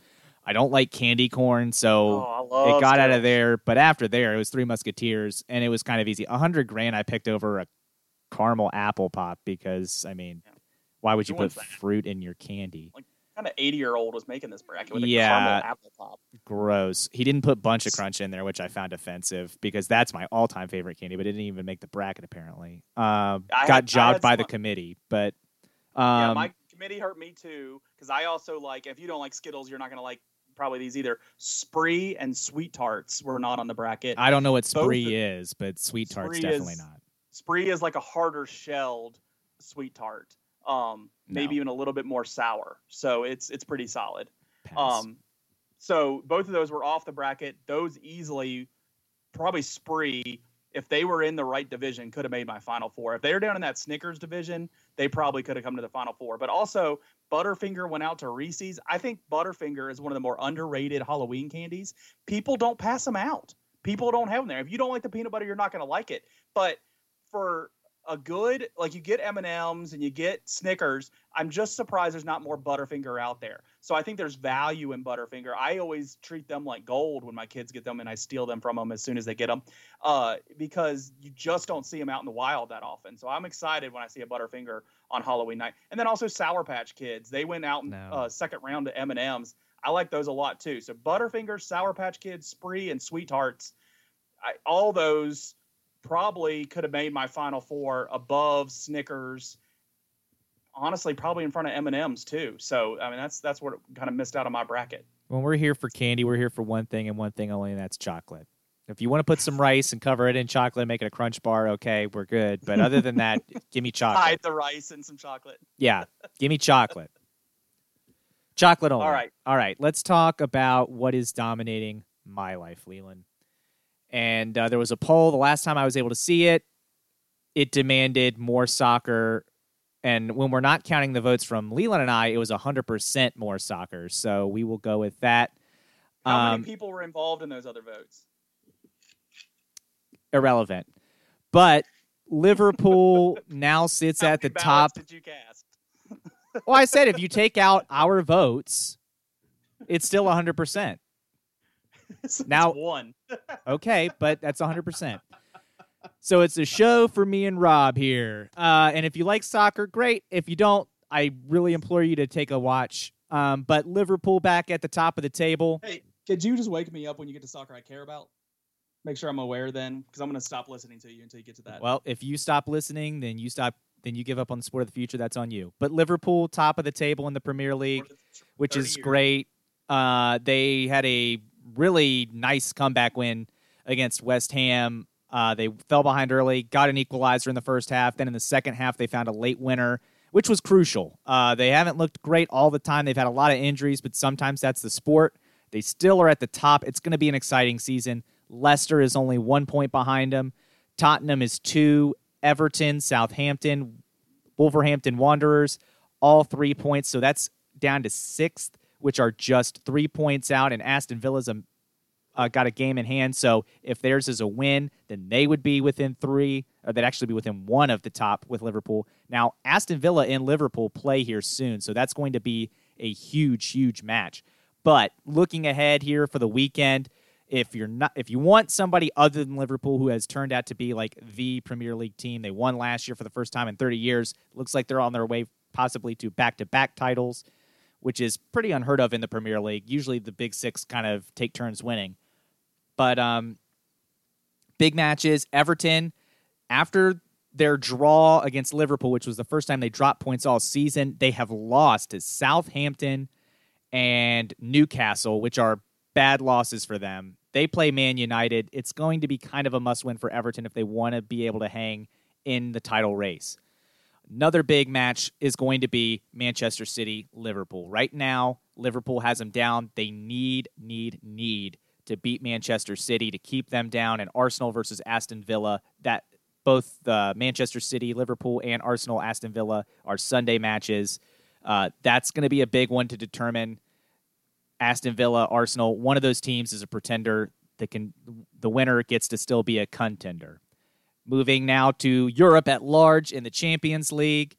I don't like candy corn, so oh, it got Skittles out of there. But after there, it was Three Musketeers, and it was kind of easy. A hundred grand I picked over a caramel apple pop because, I mean, yeah. why would you put fruit in your candy? Like, kind of eighty-year-old was making this bracket with yeah. a caramel apple pop. Gross. He didn't put Bunch of Crunch in there, which I found offensive because that's my all-time favorite candy, but it didn't even make the bracket, apparently. Um, got had, jobbed by some... the committee, but... Um, yeah, my committee hurt me, too, because I also like... If you don't like Skittles, you're not going to like probably these either. Spree and Sweet Tarts were not on the bracket. I don't know what Spree Both is, but Sweet Tarts Spree definitely is, not. Spree is like a harder shelled Sweet Tart, um, no. maybe even a little bit more sour. So it's it's pretty solid. Pass. Um, so both of those were off the bracket. Those easily, probably Spree, if they were in the right division, could have made my final four. If they were down in that Snickers division, they probably could have come to the final four. But also, Butterfinger went out to Reese's. I think Butterfinger is one of the more underrated Halloween candies. People don't pass them out. People don't have them there. If you don't like the peanut butter, you're not going to like it. But for a good, like you get M and M's and you get Snickers, I'm just surprised there's not more Butterfinger out there. So I think there's value in Butterfinger. I always treat them like gold when my kids get them, and I steal them from them as soon as they get them uh, because you just don't see them out in the wild that often. So I'm excited when I see a Butterfinger on Halloween night. And then also Sour Patch Kids. They went out in no. uh, second round to M and M's. I like those a lot too. So Butterfinger, Sour Patch Kids, Spree, and Sweet Tarts, I, all those probably could have made my final four above Snickers. Honestly, probably in front of M and M's too. So, I mean, that's that's what kind of missed out on my bracket. When we're here for candy, we're here for one thing and one thing only, and that's chocolate. If you want to put some rice and cover it in chocolate and make it a Crunch Bar, okay, we're good. But other than that, give me chocolate. Hide the rice and some chocolate. Yeah, give me chocolate. Chocolate only. All right. All right. Let's talk about what is dominating my life, Leland. And uh, there was a poll the last time I was able to see it. It demanded more soccer. And when we're not counting the votes from Leland and I, it was one hundred percent more soccer. So we will go with that. How um, many people were involved in those other votes? Irrelevant. But Liverpool now sits How at the top. Did you cast? Well, I said if you take out our votes, it's still one hundred percent. So now one. Okay, but that's one hundred percent. So it's a show for me and Rob here. Uh, and if you like soccer, great. If you don't, I really implore you to take a watch. Um, but Liverpool back at the top of the table. Hey, could you just wake me up when you get to soccer I care about? Make sure I'm aware then, because I'm going to stop listening to you until you get to that. Well, if you stop listening, then you stop. Then you give up on the sport of the future. That's on you. But Liverpool, top of the table in the Premier League, which is great. Uh, they had a really nice comeback win against West Ham. Uh, they fell behind early, got an equalizer in the first half. Then in the second half, they found a late winner, which was crucial. Uh, they haven't looked great all the time. They've had a lot of injuries, but sometimes that's the sport. They still are at the top. It's going to be an exciting season. Leicester is only one point behind them. Tottenham is two. Everton, Southampton, Wolverhampton Wanderers, all three points. So that's down to sixth, which are just three points out. And Aston Villa's a, uh, got a game in hand. So if theirs is a win, then they would be within three, or they'd actually be within one of the top with Liverpool. Now, Aston Villa and Liverpool play here soon. So that's going to be a huge, huge match. But looking ahead here for the weekend, If you're not, if you want somebody other than Liverpool who has turned out to be like the Premier League team, they won last year for the first time in thirty years. Looks like they're on their way possibly to back-to-back titles, which is pretty unheard of in the Premier League. Usually the Big Six kind of take turns winning. But um, big matches. Everton, after their draw against Liverpool, which was the first time they dropped points all season, they have lost to Southampton and Newcastle, which are bad losses for them. They play Man United. It's going to be kind of a must-win for Everton if they want to be able to hang in the title race. Another big match is going to be Manchester City-Liverpool. Right now, Liverpool has them down. They need, need, need to beat Manchester City to keep them down. And Arsenal versus Aston Villa, that both uh, Manchester City, Liverpool, and Arsenal, Aston Villa are Sunday matches. Uh, that's going to be a big one to determine Aston Villa, Arsenal, one of those teams is a pretender that can, the winner gets to still be a contender. Moving now to Europe at large in the Champions League.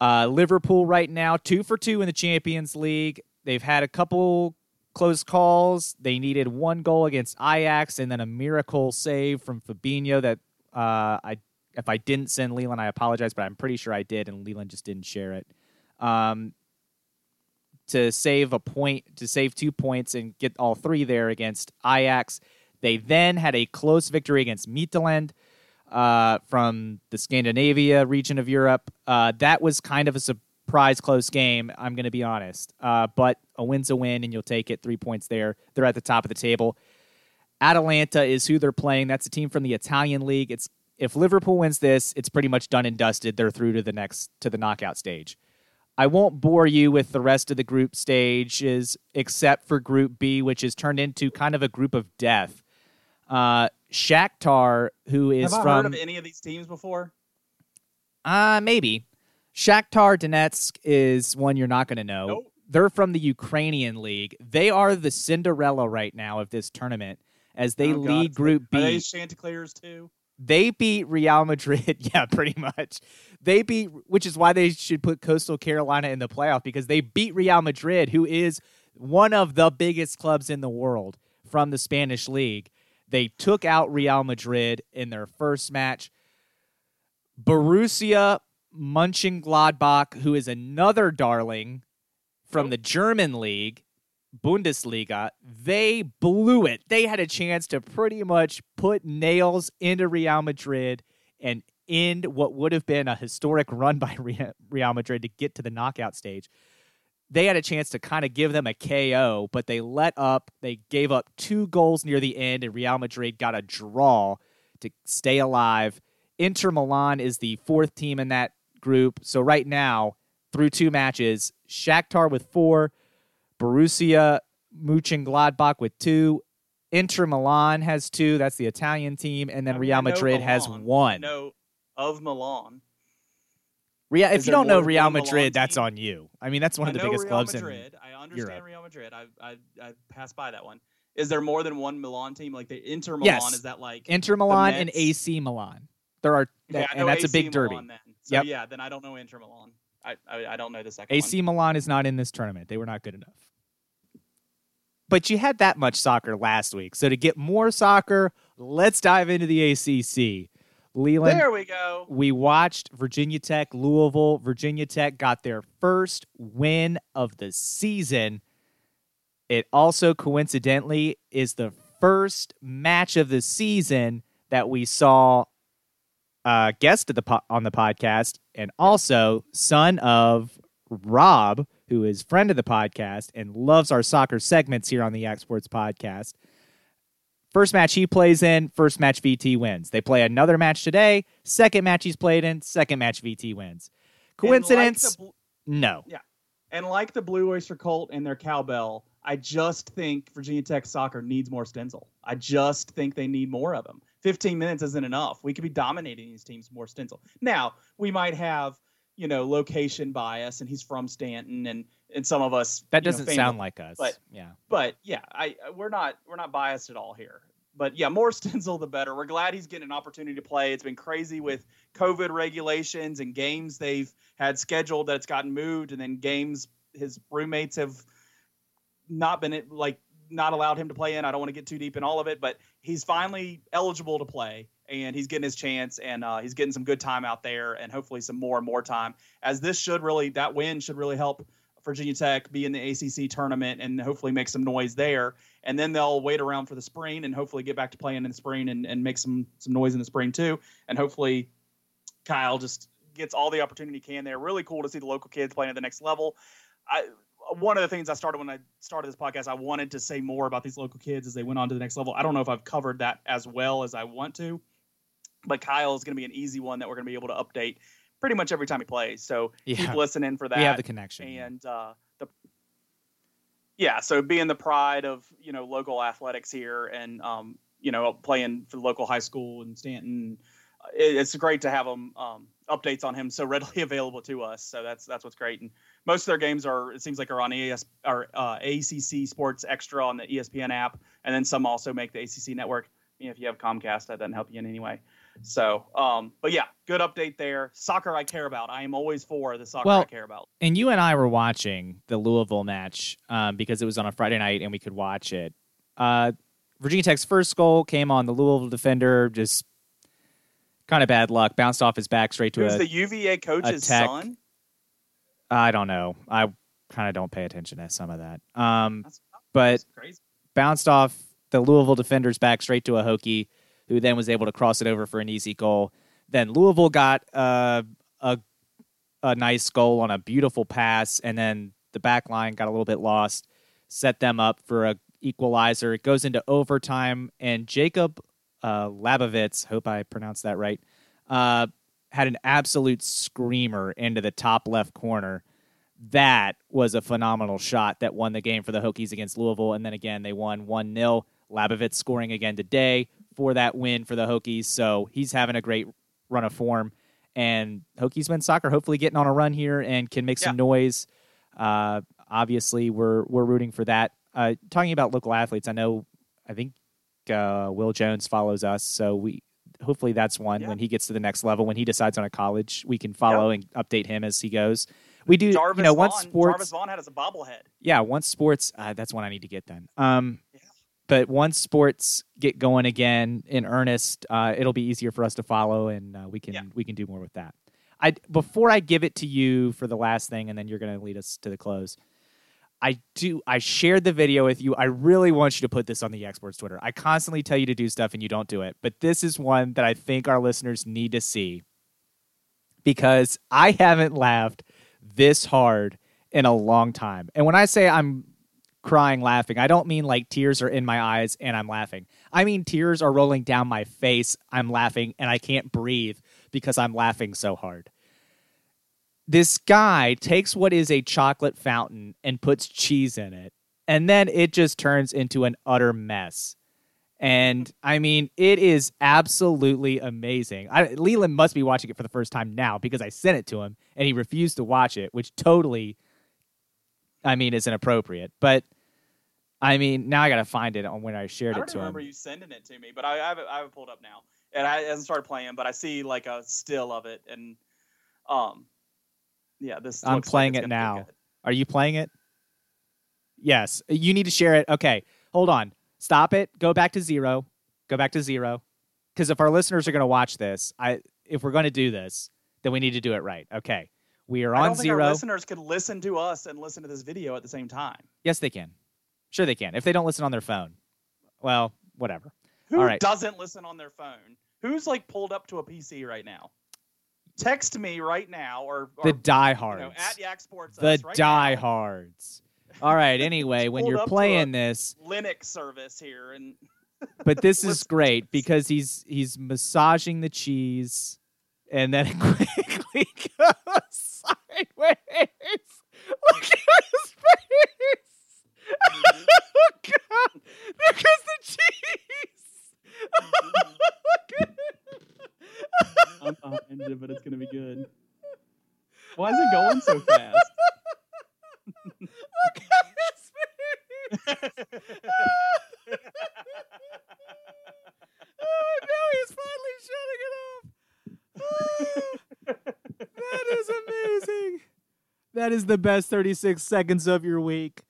Uh, Liverpool right now, two for two in the Champions League. They've had a couple close calls. They needed one goal against Ajax and then a miracle save from Fabinho that uh, I, if I didn't send Leland, I apologize, but I'm pretty sure I did, and Leland just didn't share it. Um, to save a point, to save two points and get all three there against Ajax. They then had a close victory against Midtjylland uh, from the Scandinavia region of Europe. Uh, that was kind of a surprise close game, I'm going to be honest. Uh, but a win's a win, and you'll take it. Three points there. They're at the top of the table. Atalanta is who they're playing. That's a team from the Italian league. It's if Liverpool wins this, it's pretty much done and dusted. They're through to the next, to the knockout stage. I won't bore you with the rest of the group stages, except for Group B, which is turned into kind of a group of death. Uh, Shakhtar, who is Have I from... Have heard of any of these teams before? Uh, maybe. Shakhtar Donetsk is one you're not going to know. Nope. They're from the Ukrainian League. They are the Cinderella right now of this tournament, as they oh, lead God. Group B. Are they Chanticleers too? They beat Real Madrid, yeah, pretty much. They beat, which is why they should put Coastal Carolina in the playoff, because they beat Real Madrid, who is one of the biggest clubs in the world from the Spanish league. They took out Real Madrid in their first match. Borussia Mönchengladbach, who is another darling from the German league, Bundesliga, they blew it. They had a chance to pretty much put nails into Real Madrid and end what would have been a historic run by Real Madrid to get to the knockout stage. They had a chance to kind of give them a K O, but they let up. They gave up two goals near the end, and Real Madrid got a draw to stay alive. Inter Milan is the fourth team in that group. So right now, through two matches. Shakhtar with four, Borussia Mönchengladbach with two, Inter Milan has two. That's the Italian team, and then Real Madrid has one. No, of Milan. Real, if you don't know Real Madrid, that's on you. I mean, that's one of the biggest clubs in Europe. I understand Real Madrid. I I I passed by that one. Is there more than one Milan team? Like the Inter Milan, yes. Is that like Inter Milan and A C Milan? There are, yeah, and that's A C a big derby. Milan, then. So yep. yeah, then I don't know Inter Milan. I, I I don't know the second. A C one. Milan is not in this tournament. They were not good enough. But you had that much soccer last week, so to get more soccer, let's dive into the A C C. Leland, there we go. We watched Virginia Tech, Louisville. Virginia Tech got their first win of the season. It also, coincidentally, is the first match of the season that we saw a guest of the po- on the podcast, and also son of Rob, who is friend of the podcast and loves our soccer segments here on the Yak Sports Podcast. First match he plays in, first match V T wins. They play another match today, second match he's played in, second match V T wins. Coincidence? Like bl- no. Yeah. And like the Blue Oyster Cult and their cowbell, I just think Virginia Tech soccer needs more Stenzel. I just think they need more of them. fifteen minutes isn't enough. We could be dominating these teams more Stenzel. Now, we might have, you know, location bias, and he's from Stanton, and, and some of us that doesn't know, sound like us, but yeah, but yeah, I we're not we're not biased at all here. But yeah, more Stenzel the better. We're glad he's getting an opportunity to play. It's been crazy with COVID regulations and games they've had scheduled that's gotten moved, and then games his roommates have not been like not allowed him to play in. I don't want to get too deep in all of it, but he's finally eligible to play. And he's getting his chance, and uh, he's getting some good time out there, and hopefully some more and more time. As this should really, that win should really help Virginia Tech be in the A C C tournament and hopefully make some noise there. And then they'll wait around for the spring and hopefully get back to playing in the spring and, and make some some noise in the spring too. And hopefully Kyle just gets all the opportunity he can there. Really cool to see the local kids playing at the next level. I, one of the things I started when I started this podcast, I wanted to say more about these local kids as they went on to the next level. I don't know if I've covered that as well as I want to. But Kyle is going to be an easy one that we're going to be able to update pretty much every time he plays. So yeah. Keep listening for that. We have the connection. And uh, the yeah, so being the pride of, you know, local athletics here and, um, you know, playing for the local high school in Stanton, it, it's great to have him, um, updates on him so readily available to us. So that's that's what's great. And most of their games are, it seems like, are on E S, or, uh, A C C Sports Extra on the E S P N app. And then some also make the A C C network. You know, if you have Comcast, that doesn't help you in any way. So, um, but yeah, good update there. Soccer I care about. I am always for the soccer well, I care about. And you and I were watching the Louisville match um, because it was on a Friday night and we could watch it. Uh, Virginia Tech's first goal came on the Louisville defender, just kind of bad luck, bounced off his back straight to Who's a the U V A coach's son? I don't know. I kind of don't pay attention to some of that. Um, that's, that's but crazy. Bounced off the Louisville defender's back straight to a Hokie, who then was able to cross it over for an easy goal. Then Louisville got uh, a a nice goal on a beautiful pass, and then the back line got a little bit lost, set them up for a equalizer. It goes into overtime, and Jacob uh, Labovitz, hope I pronounced that right, uh, had an absolute screamer into the top left corner. That was a phenomenal shot that won the game for the Hokies against Louisville, and then again they won one nil. Labovitz scoring again today for that win for the Hokies. So he's having a great run of form, and Hokies men's soccer hopefully getting on a run here and can make yeah. some noise. Uh, obviously we're, we're rooting for that. Uh, talking about local athletes. I know, I think uh, Will Jones follows us. So we, hopefully that's one yeah. when he gets to the next level, when he decides on a college, we can follow yeah. and update him as he goes. We do, Jarvis you know, once Vaughn, sports, Jarvis Vaughn had us a bobblehead. Yeah. Once sports, uh, that's one I need to get then. Um, yeah. But once sports get going again in earnest, uh, it'll be easier for us to follow, and uh, we can yeah. we can do more with that. I before I give it to you for the last thing, and then you're going to lead us to the close. I do. I shared the video with you. I really want you to put this on the Exports Twitter. I constantly tell you to do stuff, and you don't do it. But this is one that I think our listeners need to see, because I haven't laughed this hard in a long time. And when I say I'm crying laughing, I don't mean like tears are in my eyes and I'm laughing. I mean tears are rolling down my face. I'm laughing and I can't breathe because I'm laughing so hard. this guy takes what is a chocolate fountain and puts cheese in it, and then it just turns into an utter mess. And, I mean, it is absolutely amazing. I, Leland must be watching it for the first time now because I sent it to him, and he refused to watch it, which totally, I mean, is inappropriate. But, I mean, now I got to find it on when I shared I it to him. I don't remember you sending it to me, but I, I, have, it, I have it pulled up now. And I haven't started playing, but I see, like, a still of it. And, um, yeah, this I'm playing like it now. Are you playing it? Yes. You need to share it. Okay, hold on. Stop it. Go back to zero. Go back to zero. Because if our listeners are going to watch this, I if we're going to do this, then we need to do it right. Okay. We are on zero. I don't think our listeners can listen to us and listen to this video at the same time. Yes, they can. Sure, they can. If they don't listen on their phone. Well, whatever. Who All right. doesn't listen on their phone? Who's, like, pulled up to a P C right now? Text me right now. or, or The diehards. You know, at Yak Sports. The right diehards. Now. All right, anyway, when you're playing this Linux service here and but this is great because he's he's massaging the cheese and then it quickly goes sideways. Look at his face. Mm-hmm. Oh god. There goes the cheese. Mm-hmm. Look at it. I'm behind it, but it's gonna be good. Why is it going so fast? Look at his face! Oh, no, he's finally shutting it off! Oh, that is amazing! That is the best thirty-six seconds of your week.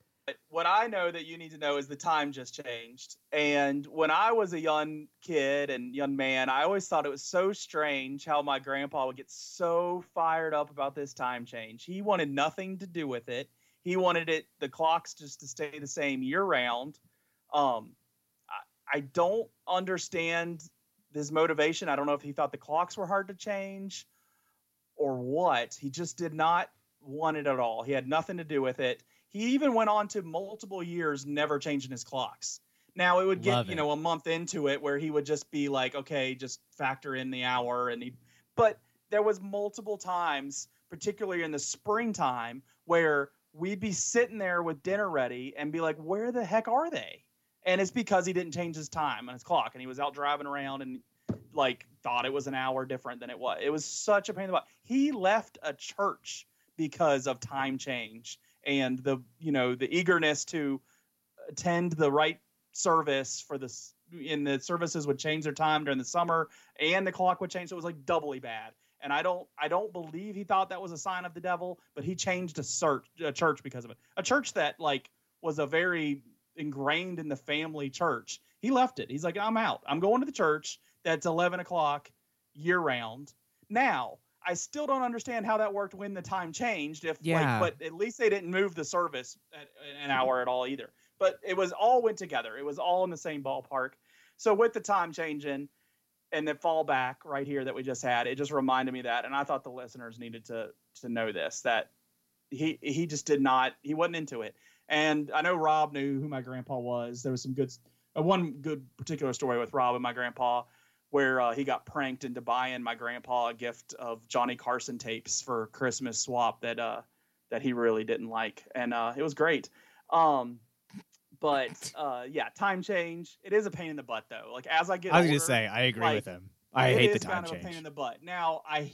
What I know that you need to know is the time just changed. And when I was a young kid and young man, I always thought it was so strange how my grandpa would get so fired up about this time change. He wanted nothing to do with it. He wanted it the clocks just to stay the same year round. Um, I, I don't understand his motivation. I don't know if he thought the clocks were hard to change or what. He just did not want it at all. He had nothing to do with it. He even went on to multiple years never changing his clocks. Now it would get Love you know it. a month into it where he would just be like, okay, just factor in the hour, and he. But there was multiple times, particularly in the springtime, where we'd be sitting there with dinner ready and be like, where the heck are they? And it's because he didn't change his time on his clock. And he was out driving around and like thought it was an hour different than it was. It was such a pain in the butt. He left a church because of time change and the, you know, the eagerness to attend the right service for this. And the services would change their time during the summer and the clock would change. So it was like doubly bad. And I don't, I don't believe he thought that was a sign of the devil, but he changed a, search, a church because of it. A church that like was a very ingrained in the family church. He left it. He's like, I'm out. I'm going to the church that's eleven o'clock year round. Now, I still don't understand how that worked when the time changed. If yeah. like, but at least they didn't move the service at an hour at all either. But it was all went together. It was all in the same ballpark. So with the time changing. And the fallback right here that we just had, it just reminded me that. And I thought the listeners needed to to know this, that he he just did not, he wasn't into it. And I know Rob knew who my grandpa was. There was some good, uh, one good particular story with Rob and my grandpa where uh, he got pranked into buying my grandpa a gift of Johnny Carson tapes for Christmas swap that uh, that he really didn't like. And uh, it was great. Um But, uh, yeah, time change. It is a pain in the butt, though. Like, as I get older. I was going to say, I agree like, with him. I hate the time change. It is kind of a pain in the butt. Now, I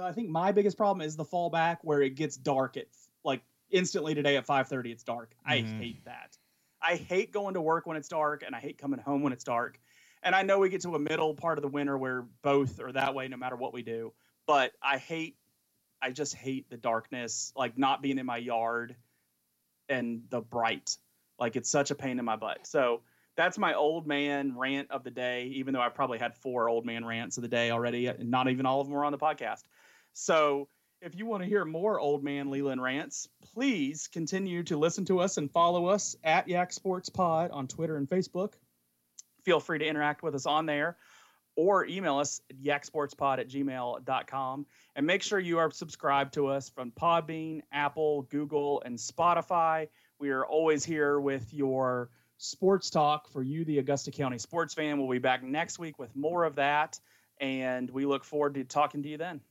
I think my biggest problem is the fallback where it gets dark. At, like, instantly today at five thirty, it's dark. I mm. hate that. I hate going to work when it's dark, and I hate coming home when it's dark. And I know we get to a middle part of the winter where both are that way no matter what we do. But I hate – I just hate the darkness, like not being in my yard and the bright. Like, it's such a pain in my butt. So that's my old man rant of the day, even though I probably had four old man rants of the day already, and not even all of them were on the podcast. So if you want to hear more old man Leland rants, please continue to listen to us and follow us at Yak Sports Pod on Twitter and Facebook. Feel free to interact with us on there or email us at yaksportspod at gmail dot com. And make sure you are subscribed to us from Podbean, Apple, Google, and Spotify. We are always here with your sports talk for you, the Augusta County sports fan. We'll be back next week with more of that, and we look forward to talking to you then.